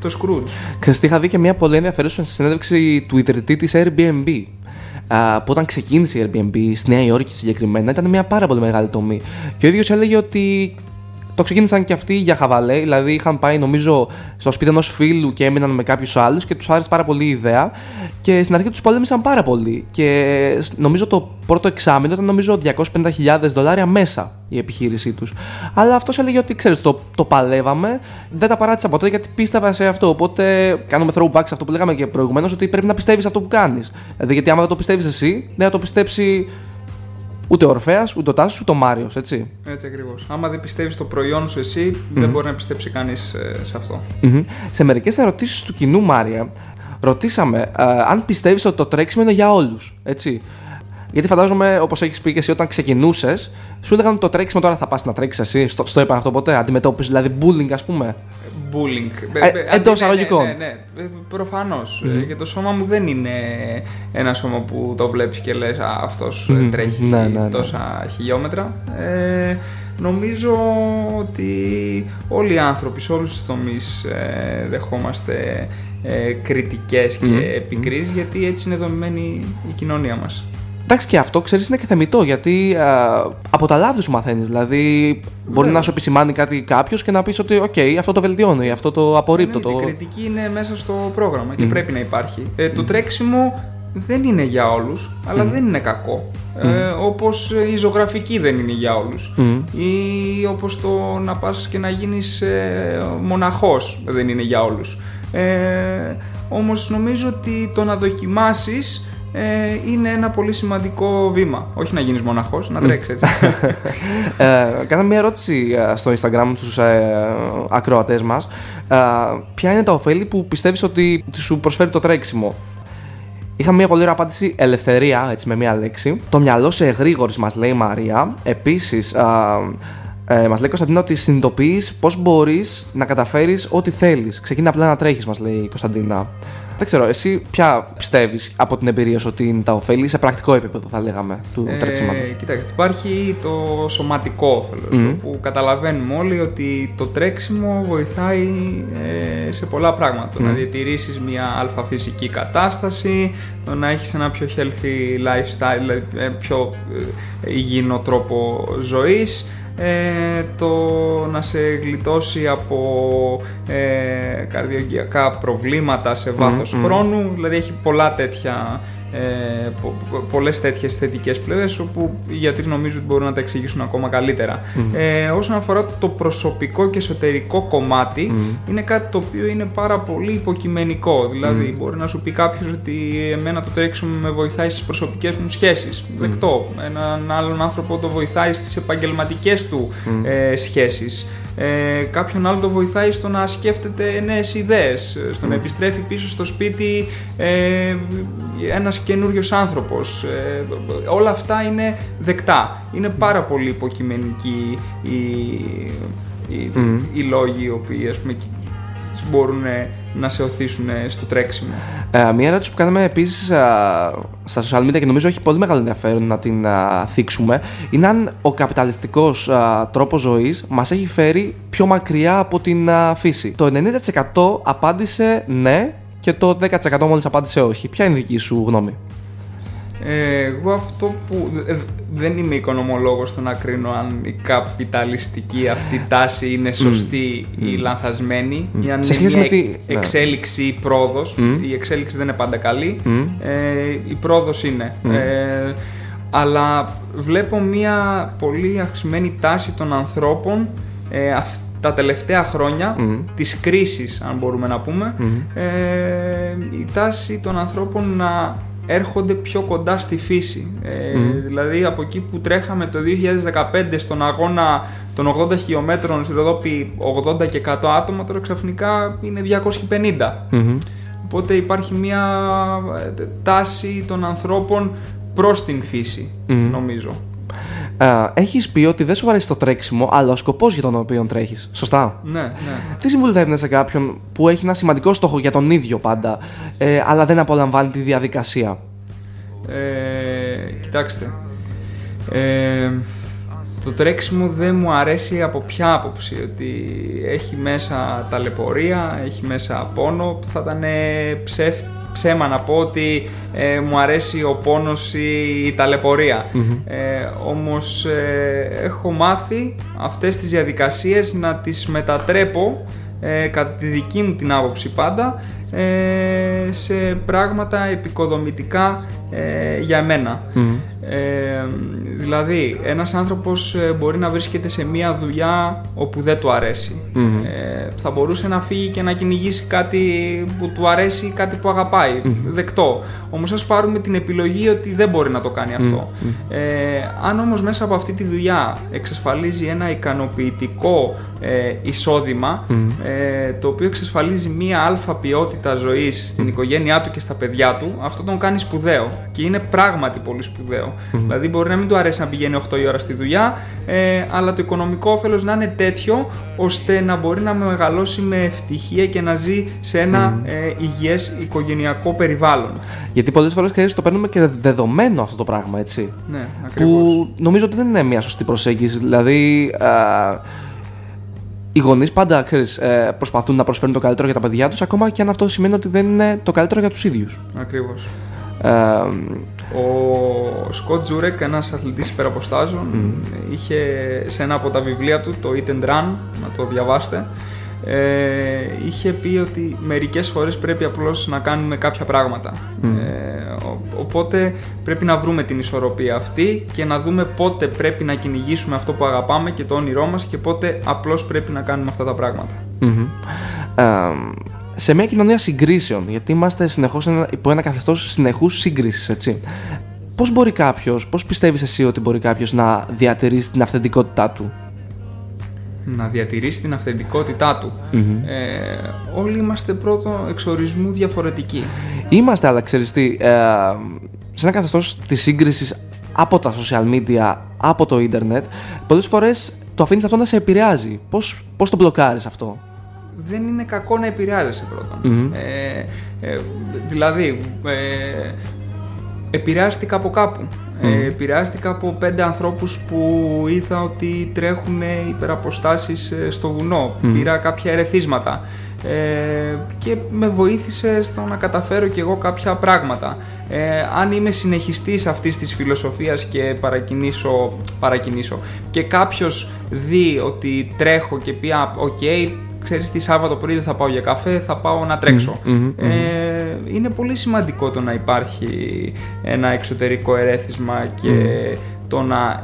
το Skroutz. Ξέρετε, είχα δει και μια πολύ ενδιαφέρουσα συνέντευξη του ιδρυτή της Airbnb, που όταν ξεκίνησε η Airbnb στη Νέα Υόρκη συγκεκριμένα ήταν μια πάρα πολύ μεγάλη τομή και ο ίδιος έλεγε ότι το ξεκίνησαν και αυτοί για χαβαλέ, δηλαδή είχαν πάει νομίζω στο σπίτι ενός φίλου και έμειναν με κάποιους άλλους και τους άρεσε πάρα πολύ η ιδέα και στην αρχή τους πολέμησαν πάρα πολύ και νομίζω το πρώτο εξάμηνο ήταν νομίζω $250,000 μέσα η επιχείρησή τους. Αλλά αυτός έλεγε ότι ξέρεις το παλεύαμε, δεν τα παράτησα ποτέ γιατί πίστευα σε αυτό, οπότε κάνουμε throwback σε αυτό που λέγαμε και προηγουμένως ότι πρέπει να πιστεύεις αυτό που κάνεις, δηλαδή γιατί άμα δεν το πιστεύεις εσύ δεν θα το πιστέψει ούτε ο Ορφέας, ούτε ο Τάσος, ούτε ο Μάριος, έτσι. Έτσι ακριβώς. Άμα δεν πιστεύεις στο προϊόν σου εσύ, δεν μπορεί να πιστέψει κανείς σε αυτό. Σε μερικές ερωτήσεις του κοινού, Μάρια, ρωτήσαμε αν πιστεύεις ότι το τρέξιμο είναι για όλους, έτσι. Γιατί φαντάζομαι, όπως έχεις πει και εσύ, όταν ξεκινούσες, σου έλεγαν ότι το τρέξιμο τώρα θα πας να τρέξεις εσύ. Στο είπαν αυτό ποτέ, αντιμετώπιση, δηλαδή bullying, ας πούμε. Bullying. Εντός αγωγικών. Ναι, ναι, ναι. Προφανώς. Και το σώμα μου δεν είναι ένα σώμα που το βλέπεις και λες αυτός τρέχει τόσα χιλιόμετρα. Νομίζω ότι όλοι οι άνθρωποι σε όλους τους τομείς δεχόμαστε κριτικές και επικρίσεις, γιατί έτσι είναι δομημένη η κοινωνία μας. Εντάξει, και αυτό ξέρεις είναι και θεμιτό, γιατί από τα λάθη σου μαθαίνεις. Δηλαδή, μπορεί να σου επισημάνει κάτι κάποιος και να πεις ότι OK, αυτό το βελτιώνω ή αυτό το απορρίπτω. Η κριτική είναι μέσα στο πρόγραμμα και πρέπει να υπάρχει. Το τρέξιμο δεν είναι για όλους, αλλά δεν είναι κακό. Όπως η ζωγραφική δεν είναι για όλους. Ή όπως το να πας και να γίνεις μοναχός δεν είναι για όλους. Όμως νομίζω ότι το να δοκιμάσεις είναι ένα πολύ σημαντικό βήμα. Όχι να γίνεις μοναχός, να τρέξεις, έτσι. Κάνα μια ερώτηση στο Instagram στους ακροατές μας. Ποια είναι τα ωφέλη που πιστεύεις ότι σου προσφέρει το τρέξιμο? Είχα μια πολύ ωραία απάντηση, ελευθερία, έτσι με μια λέξη. Το μυαλό σε εγρήγορης, μας λέει η Μαρία. Επίσης, μας λέει η Κωνσταντίνα ότι συνειδητοποιείς πώς μπορείς να καταφέρεις ό,τι θέλεις. Ξεκίνα απλά να τρέχεις, μας λέει η Κωνσταντίνα. Δεν ξέρω, εσύ ποια πιστεύεις από την εμπειρία σου ότι είναι τα ωφέλη σε πρακτικό επίπεδο, θα λέγαμε, του τρέξιματος? Κοιτάξτε, υπάρχει το σωματικό όφελος, που καταλαβαίνουμε όλοι ότι το τρέξιμο βοηθάει σε πολλά πράγματα. Να διατηρήσεις μια αλφαφυσική κατάσταση, το να έχεις ένα πιο healthy lifestyle, δηλαδή πιο υγιεινό τρόπο ζωής, το να σε γλιτώσει από καρδιογειακά προβλήματα σε βάθος χρόνου, δηλαδή έχει πολλά τέτοια πολλές τέτοιες θετικές πλευρές, όπου οι γιατροί νομίζουν ότι μπορούν να τα εξηγήσουν ακόμα καλύτερα. Mm-hmm. Όσον αφορά το προσωπικό και εσωτερικό κομμάτι, mm-hmm. είναι κάτι το οποίο είναι πάρα πολύ υποκειμενικό. Δηλαδή, mm-hmm. μπορεί να σου πει κάποιος ότι εμένα το τρέξιμο με βοηθάει στις προσωπικές μου σχέσεις. Mm-hmm. Δεκτό. Έναν άλλον άνθρωπο το βοηθάει στις επαγγελματικές του mm-hmm. Σχέσεις. Κάποιον άλλο το βοηθάει στο να σκέφτεται νέες ιδέες, στο να επιστρέφει πίσω στο σπίτι ένας καινούριος άνθρωπος. Όλα αυτά είναι δεκτά. Είναι πάρα πολύ υποκειμενικοί οι λόγοι οι οποίοι, ας πούμε, μπορούν να σε οθήσουν στο τρέξιμο. Μία ερώτηση που κάναμε επίσης στα social media και νομίζω έχει πολύ μεγάλο ενδιαφέρον να την θίξουμε, είναι αν ο καπιταλιστικός τρόπος ζωής μας έχει φέρει πιο μακριά από την φύση. Το 90% απάντησε ναι και το 10% μόλις απάντησε όχι. Ποια είναι η δική σου γνώμη? Εγώ αυτό που δεν είμαι οικονομολόγος στο να κρίνω αν η καπιταλιστική αυτή τάση είναι σωστή ή λανθασμένη, ή αν είναι μια εξέλιξη ή πρόοδος. Η εξέλιξη δεν είναι πάντα καλή, η πρόοδος είναι. Αλλά βλέπω μια πολύ αυξημένη τάση των ανθρώπων τα τελευταία χρόνια της κρίσης, αν μπορούμε να πούμε, η τάση των ανθρώπων να έρχονται πιο κοντά στη φύση. Δηλαδή από εκεί που τρέχαμε το 2015 στον αγώνα των 80 χιλιόμετρων στη Ροδόπη 80 και 100 άτομα, τώρα ξαφνικά είναι 250. Οπότε υπάρχει μια τάση των ανθρώπων προς την φύση, νομίζω. Έχεις πει ότι δεν σου αρέσει το τρέξιμο, αλλά ο σκοπός για τον οποίο τρέχεις. Σωστά. Ναι. Τι συμβουλή θα έδινε σε κάποιον που έχει ένα σημαντικό στόχο για τον ίδιο πάντα, αλλά δεν απολαμβάνει τη διαδικασία? Κοιτάξτε. Το τρέξιμο δεν μου αρέσει από ποια άποψη? Ότι έχει μέσα ταλαιπωρία, έχει μέσα πόνο. Θα ήταν ψέμα να πω ότι μου αρέσει ο πόνος ή η ταλαιπωρία. Όμως έχω μάθει αυτές τις διαδικασίες να τις μετατρέπω, κατά τη δική μου την άποψη πάντα, σε πράγματα επικοδομητικά για εμένα. Δηλαδή ένας άνθρωπος μπορεί να βρίσκεται σε μια δουλειά όπου δεν του αρέσει. Θα μπορούσε να φύγει και να κυνηγήσει κάτι που του αρέσει, κάτι που αγαπάει. Δεκτό. Όμως ας πάρουμε την επιλογή ότι δεν μπορεί να το κάνει αυτό. Αν όμως μέσα από αυτή τη δουλειά εξασφαλίζει ένα ικανοποιητικό εισόδημα, το οποίο εξασφαλίζει μια αλφα ποιότητα ζωής στην οικογένειά του και στα παιδιά του, αυτό τον κάνει σπουδαίο. Και είναι πράγματι πολύ σπουδαίο. Δηλαδή μπορεί να μην του αρέσει να πηγαίνει 8 η ώρα στη δουλειά, αλλά το οικονομικό όφελος να είναι τέτοιο ώστε να μπορεί να μεγαλώσει με ευτυχία και να ζει σε ένα υγιές οικογενειακό περιβάλλον. Γιατί πολλές φορές χρειάζεται το παίρνουμε και δεδομένο αυτό το πράγμα, έτσι. Ναι, ακριβώς. Που νομίζω ότι δεν είναι μια σωστή προσέγγιση. Δηλαδή οι γονείς πάντα, ξέρεις, προσπαθούν να προσφέρουν το καλύτερο για τα παιδιά τους, ακόμα και αν αυτό σημαίνει ότι δεν είναι το καλύτερο για τους ίδιους. Ακριβώς. Ο Σκοτ Τζούρεκ, ένας αθλητής υπεραποστάζων, είχε σε ένα από τα βιβλία του, το Eat and Run, να το διαβάσετε, είχε πει ότι μερικές φορές πρέπει απλώς να κάνουμε κάποια πράγματα. Οπότε πρέπει να βρούμε την ισορροπία αυτή και να δούμε πότε πρέπει να κυνηγήσουμε αυτό που αγαπάμε και το όνειρό μας και πότε απλώς πρέπει να κάνουμε αυτά τα πράγματα. Σε μια κοινωνία συγκρίσεων, γιατί είμαστε συνεχώς υπό ένα καθεστώς συνεχούς σύγκρισης, έτσι. Πώς πιστεύεις εσύ ότι μπορεί κάποιος να διατηρήσει την αυθεντικότητά του? Να διατηρήσει την αυθεντικότητά του. Όλοι είμαστε πρώτο εξορισμού διαφορετικοί. Είμαστε, αλλά ξέρεις τι, σε ένα καθεστώς της σύγκρισης από τα social media, από το ίντερνετ, πολλές φορές το αφήνεις αυτό να σε επηρεάζει. Πώς το μπλοκάρεις αυτό? Δεν είναι κακό να επηρεάζεσαι πρώτα. Δηλαδή, επηρεάστηκα από κάπου. Επηρεάστηκα από 5 ανθρώπους που είδα ότι τρέχουν υπεραποστάσεις στο βουνό. Πήρα κάποια ερεθίσματα και με βοήθησε στο να καταφέρω κι εγώ κάποια πράγματα. Αν είμαι συνεχιστής αυτής της φιλοσοφίας και παρακινήσω και κάποιος δει ότι τρέχω και πει «οκ, ξέρεις τι, Σάββατο πρωί δεν θα πάω για καφέ, θα πάω να τρέξω. Είναι πολύ σημαντικό το να υπάρχει ένα εξωτερικό ερέθισμα και το να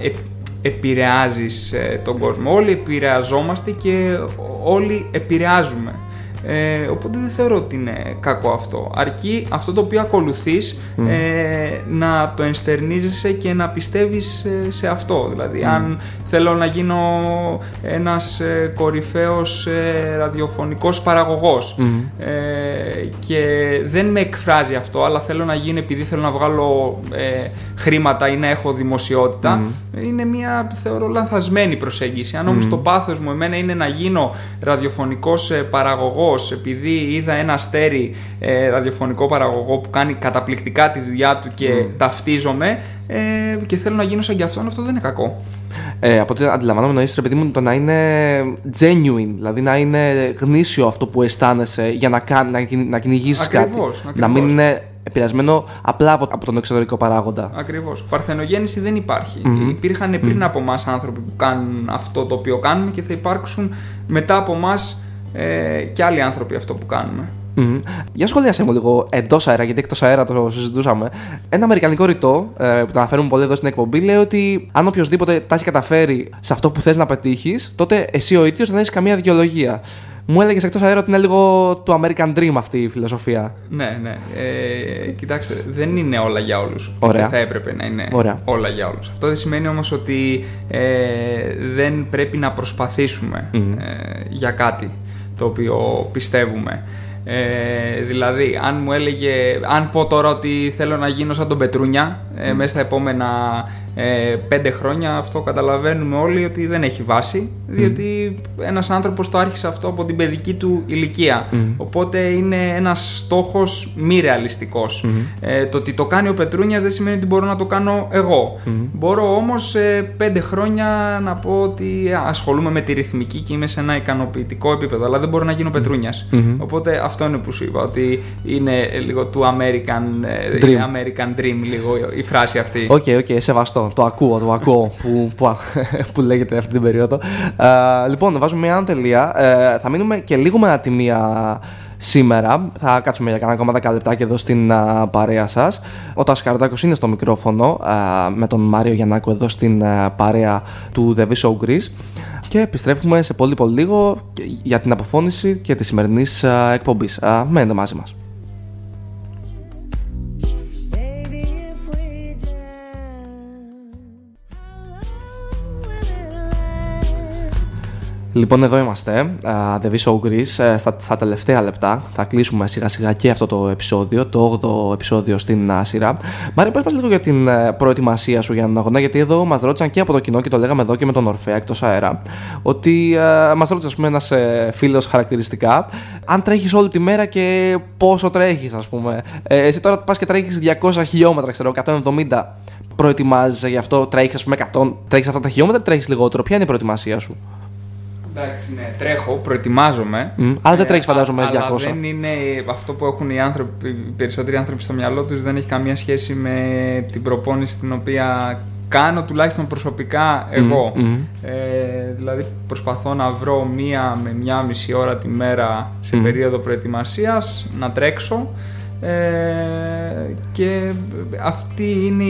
επηρεάζεις τον κόσμο. Όλοι επηρεαζόμαστε και όλοι επηρεάζουμε. Οπότε δεν θεωρώ ότι είναι κακό αυτό. Αρκεί αυτό το οποίο ακολουθείς να το ενστερνίζεσαι και να πιστεύεις σε αυτό. Δηλαδή, αν θέλω να γίνω ένας κορυφαίος ραδιοφωνικός παραγωγός και δεν με εκφράζει αυτό, αλλά θέλω να γίνει επειδή θέλω να βγάλω χρήματα ή να έχω δημοσιότητα, είναι μια, θεωρώ, λανθασμένη προσέγγιση. Αν όμως το πάθος μου εμένα είναι να γίνω ραδιοφωνικός παραγωγός επειδή είδα ένα αστέρι ραδιοφωνικό παραγωγό που κάνει καταπληκτικά τη δουλειά του και ταυτίζομαι και θέλω να γίνω σαν κι αυτόν, αυτό δεν είναι κακό. Από ό,τι αντιλαμβάνομαι, νοήστε, επειδή μου, το να είναι genuine, δηλαδή να είναι γνήσιο αυτό που αισθάνεσαι για να κυνηγήσεις κάτι. Ακριβώς. Να μην είναι επηρεασμένο απλά από τον εξωτερικό παράγοντα. Ακριβώς. Παρθενογέννηση δεν υπάρχει. Υπήρχαν πριν από εμάς άνθρωποι που κάνουν αυτό το οποίο κάνουμε και θα υπάρξουν μετά από εμάς και άλλοι άνθρωποι αυτό που κάνουμε. Για σχολιάσέ μου λίγο εντός αέρα, γιατί εκτός αέρα το συζητούσαμε. Ένα αμερικανικό ρητό που το αναφέρουμε πολύ εδώ στην εκπομπή λέει ότι αν οποιοδήποτε τα έχει καταφέρει σε αυτό που θες να πετύχεις, τότε εσύ ο ίδιος δεν έχεις καμία δικαιολογία. Μου έλεγες εκτός αέρα ότι είναι λίγο του American Dream αυτή η φιλοσοφία. Ναι, ναι. Κοιτάξτε, δεν είναι όλα για όλους. Δεν θα έπρεπε να είναι όλα για όλους. Αυτό δεν σημαίνει όμως ότι δεν πρέπει να προσπαθήσουμε για κάτι το οποίο πιστεύουμε. Δηλαδή, αν μου έλεγε, αν πω τώρα ότι θέλω να γίνω σαν τον Πετρούνια μέσα στα επόμενα 5 χρόνια, αυτό καταλαβαίνουμε όλοι ότι δεν έχει βάση, διότι ένας άνθρωπος το άρχισε αυτό από την παιδική του ηλικία. Οπότε είναι ένας στόχος μη ρεαλιστικός. Το ότι το κάνει ο Πετρούνιας δεν σημαίνει ότι μπορώ να το κάνω εγώ. Μπορώ όμως σε 5 χρόνια να πω ότι ασχολούμαι με τη ρυθμική και είμαι σε ένα ικανοποιητικό επίπεδο, αλλά δεν μπορώ να γίνω Πετρούνιας. Οπότε αυτό είναι που σου είπα, ότι είναι λίγο του American Dream λίγο η φράση αυτή. Okay, σεβαστό. Το ακούω που λέγεται αυτή την περίοδο. Λοιπόν, βάζουμε μια άλλη τελεία. Θα μείνουμε και λίγο με ατιμία σήμερα. Θα κάτσουμε για κανένα ακόμα 10 λεπτά και εδώ στην παρέα σας. Ο Τάσος Καρδάκος είναι στο μικρόφωνο με τον Μάριο Γιαννάκου εδώ στην παρέα του The V Show Greece. Και επιστρέφουμε σε πολύ πολύ λίγο για την αποφώνηση και τη σημερινή εκπομπή. Μένετε μαζί μας. Λοιπόν, εδώ είμαστε, The V Show Greece, στα τελευταία λεπτά. Θα κλείσουμε σιγά σιγά και αυτό το επεισόδιο, το 8ο επεισόδιο στην σειρά. Μάρια, πες μας λίγο για την προετοιμασία σου για έναν αγώνα, γιατί εδώ μας ρώτησαν και από το κοινό και το λέγαμε εδώ και με τον Ορφέα εκτός αέρα, ότι μας ρώτησε, ας πούμε, ένας φίλος χαρακτηριστικά, αν τρέχεις όλη τη μέρα και πόσο τρέχεις, ας πούμε. Εσύ τώρα πας και τρέχεις 200 χιλιόμετρα, ξέρω, 170. Προετοιμάζεσαι γι' αυτό, τρέχεις, ας πούμε, 100, τρέχεις αυτά τα χιλιόμετρα, τρέχεις λιγότερο. Ποια είναι η προετοιμασία σου? Εντάξει, ναι, τρέχω, προετοιμάζομαι. Αλλά δεν τρέχεις, φαντάζομαι, 200. Αλλά δεν είναι αυτό που έχουν οι περισσότεροι άνθρωποι στο μυαλό τους, δεν έχει καμία σχέση με την προπόνηση την οποία κάνω, τουλάχιστον προσωπικά εγώ. Δηλαδή, προσπαθώ να βρω 1 με 1,5 ώρα τη μέρα σε περίοδο προετοιμασίας να τρέξω. Και αυτή είναι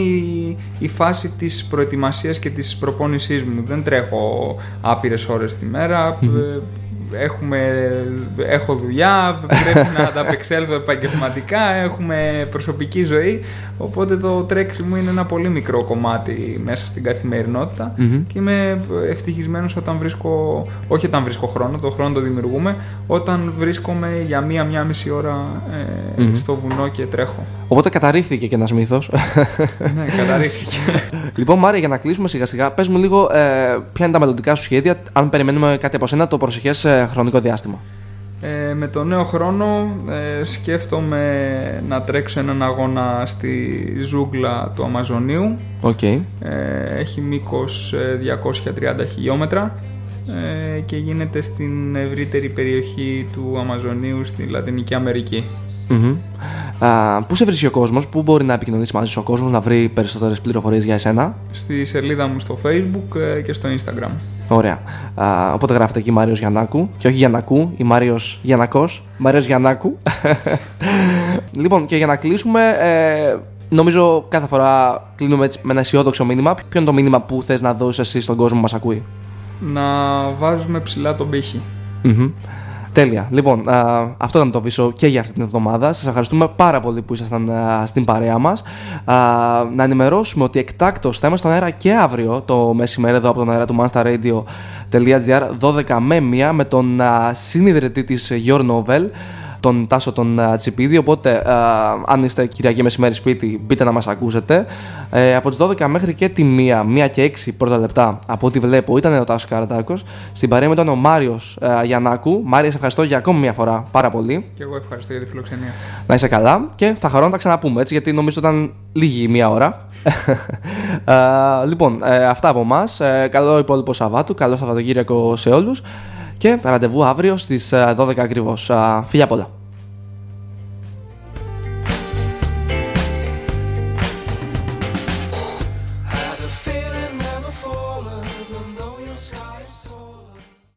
η φάση της προετοιμασίας και της προπόνησής μου. Δεν τρέχω άπειρες ώρες τη μέρα. Έχω δουλειά, πρέπει να ανταπεξέλθω επαγγελματικά, έχουμε προσωπική ζωή, οπότε το τρέξιμο είναι ένα πολύ μικρό κομμάτι μέσα στην καθημερινότητα και είμαι ευτυχισμένος όταν βρίσκω, όχι όταν βρίσκω χρόνο, το χρόνο το δημιουργούμε, όταν βρίσκομαι για 1-1,5 ώρα στο βουνό και τρέχω. Οπότε καταρρίφθηκε και ένας μύθος. Ναι, καταρρίφθηκε. Λοιπόν, Μάρια, για να κλείσουμε σιγά σιγά, πες μου λίγο ποια είναι τα μελλοντικά σου σχέδια, αν περιμένουμε κάτι από σένα το προσεχές χρονικό διάστημα. Με το νέο χρόνο σκέφτομαι να τρέξω έναν αγώνα στη ζούγκλα του Αμαζονίου. Έχει μήκος 230 χιλιόμετρα και γίνεται στην ευρύτερη περιοχή του Αμαζονίου στη Λατινική Αμερική. Πού σε βρίσκει ο κόσμος, πού μπορεί να επικοινωνήσει μαζί σου ο κόσμος, να βρει περισσότερες πληροφορίες για εσένα? Στη σελίδα μου στο Facebook και στο Instagram. Ωραία. Οπότε γράφετε εκεί Μάριος Γιαννάκου, και όχι Γιαννακού, ή Μάριος Γιαννακός, Μάριος Γιαννάκου. Λοιπόν, και για να κλείσουμε, νομίζω κάθε φορά κλείνουμε έτσι με ένα αισιόδοξο μήνυμα. Ποιο είναι το μήνυμα που θες να δώσεις εσύ στον κόσμο που μας ακούει? Να βάζουμε ψηλά τον πύχη. Mm-hmm. Τέλεια. Λοιπόν, αυτό ήταν το V Show και για αυτή την εβδομάδα. Σας ευχαριστούμε πάρα πολύ που ήσασταν στην παρέα μας. Να ενημερώσουμε ότι εκτάκτως θα είμαστε στον αέρα και αύριο το μεσημέρι εδώ από τον αέρα του masterradio.gr 12 με 1 με τον συνειδητή της Your Novel, τον Τάσο τον Τσιπίδη. Οπότε, αν είστε Κυριακή μεσημέρι σπίτι, μπείτε να μας ακούσετε. Από τις 12 μέχρι και τη 1 και 6 πρώτα λεπτά, από ό,τι βλέπω, ήταν ο Τάσος Καρδάκος. Στην παρέα μου ήταν ο Μάριος Γιαννάκου. Μάρια, σε ευχαριστώ για ακόμη μια φορά πάρα πολύ. Και εγώ ευχαριστώ για τη φιλοξενία. Να είσαι καλά και θα χαρώ να τα ξαναπούμε, έτσι, γιατί νομίζω ήταν λίγη μία ώρα. Λοιπόν, αυτά από εμάς. Καλό υπόλοιπο Σαββάτου, καλό Σαββατοκύριακο σε όλους. Και ραντεβού αύριο στις 12 ακριβώς. Φιλιά πολλά.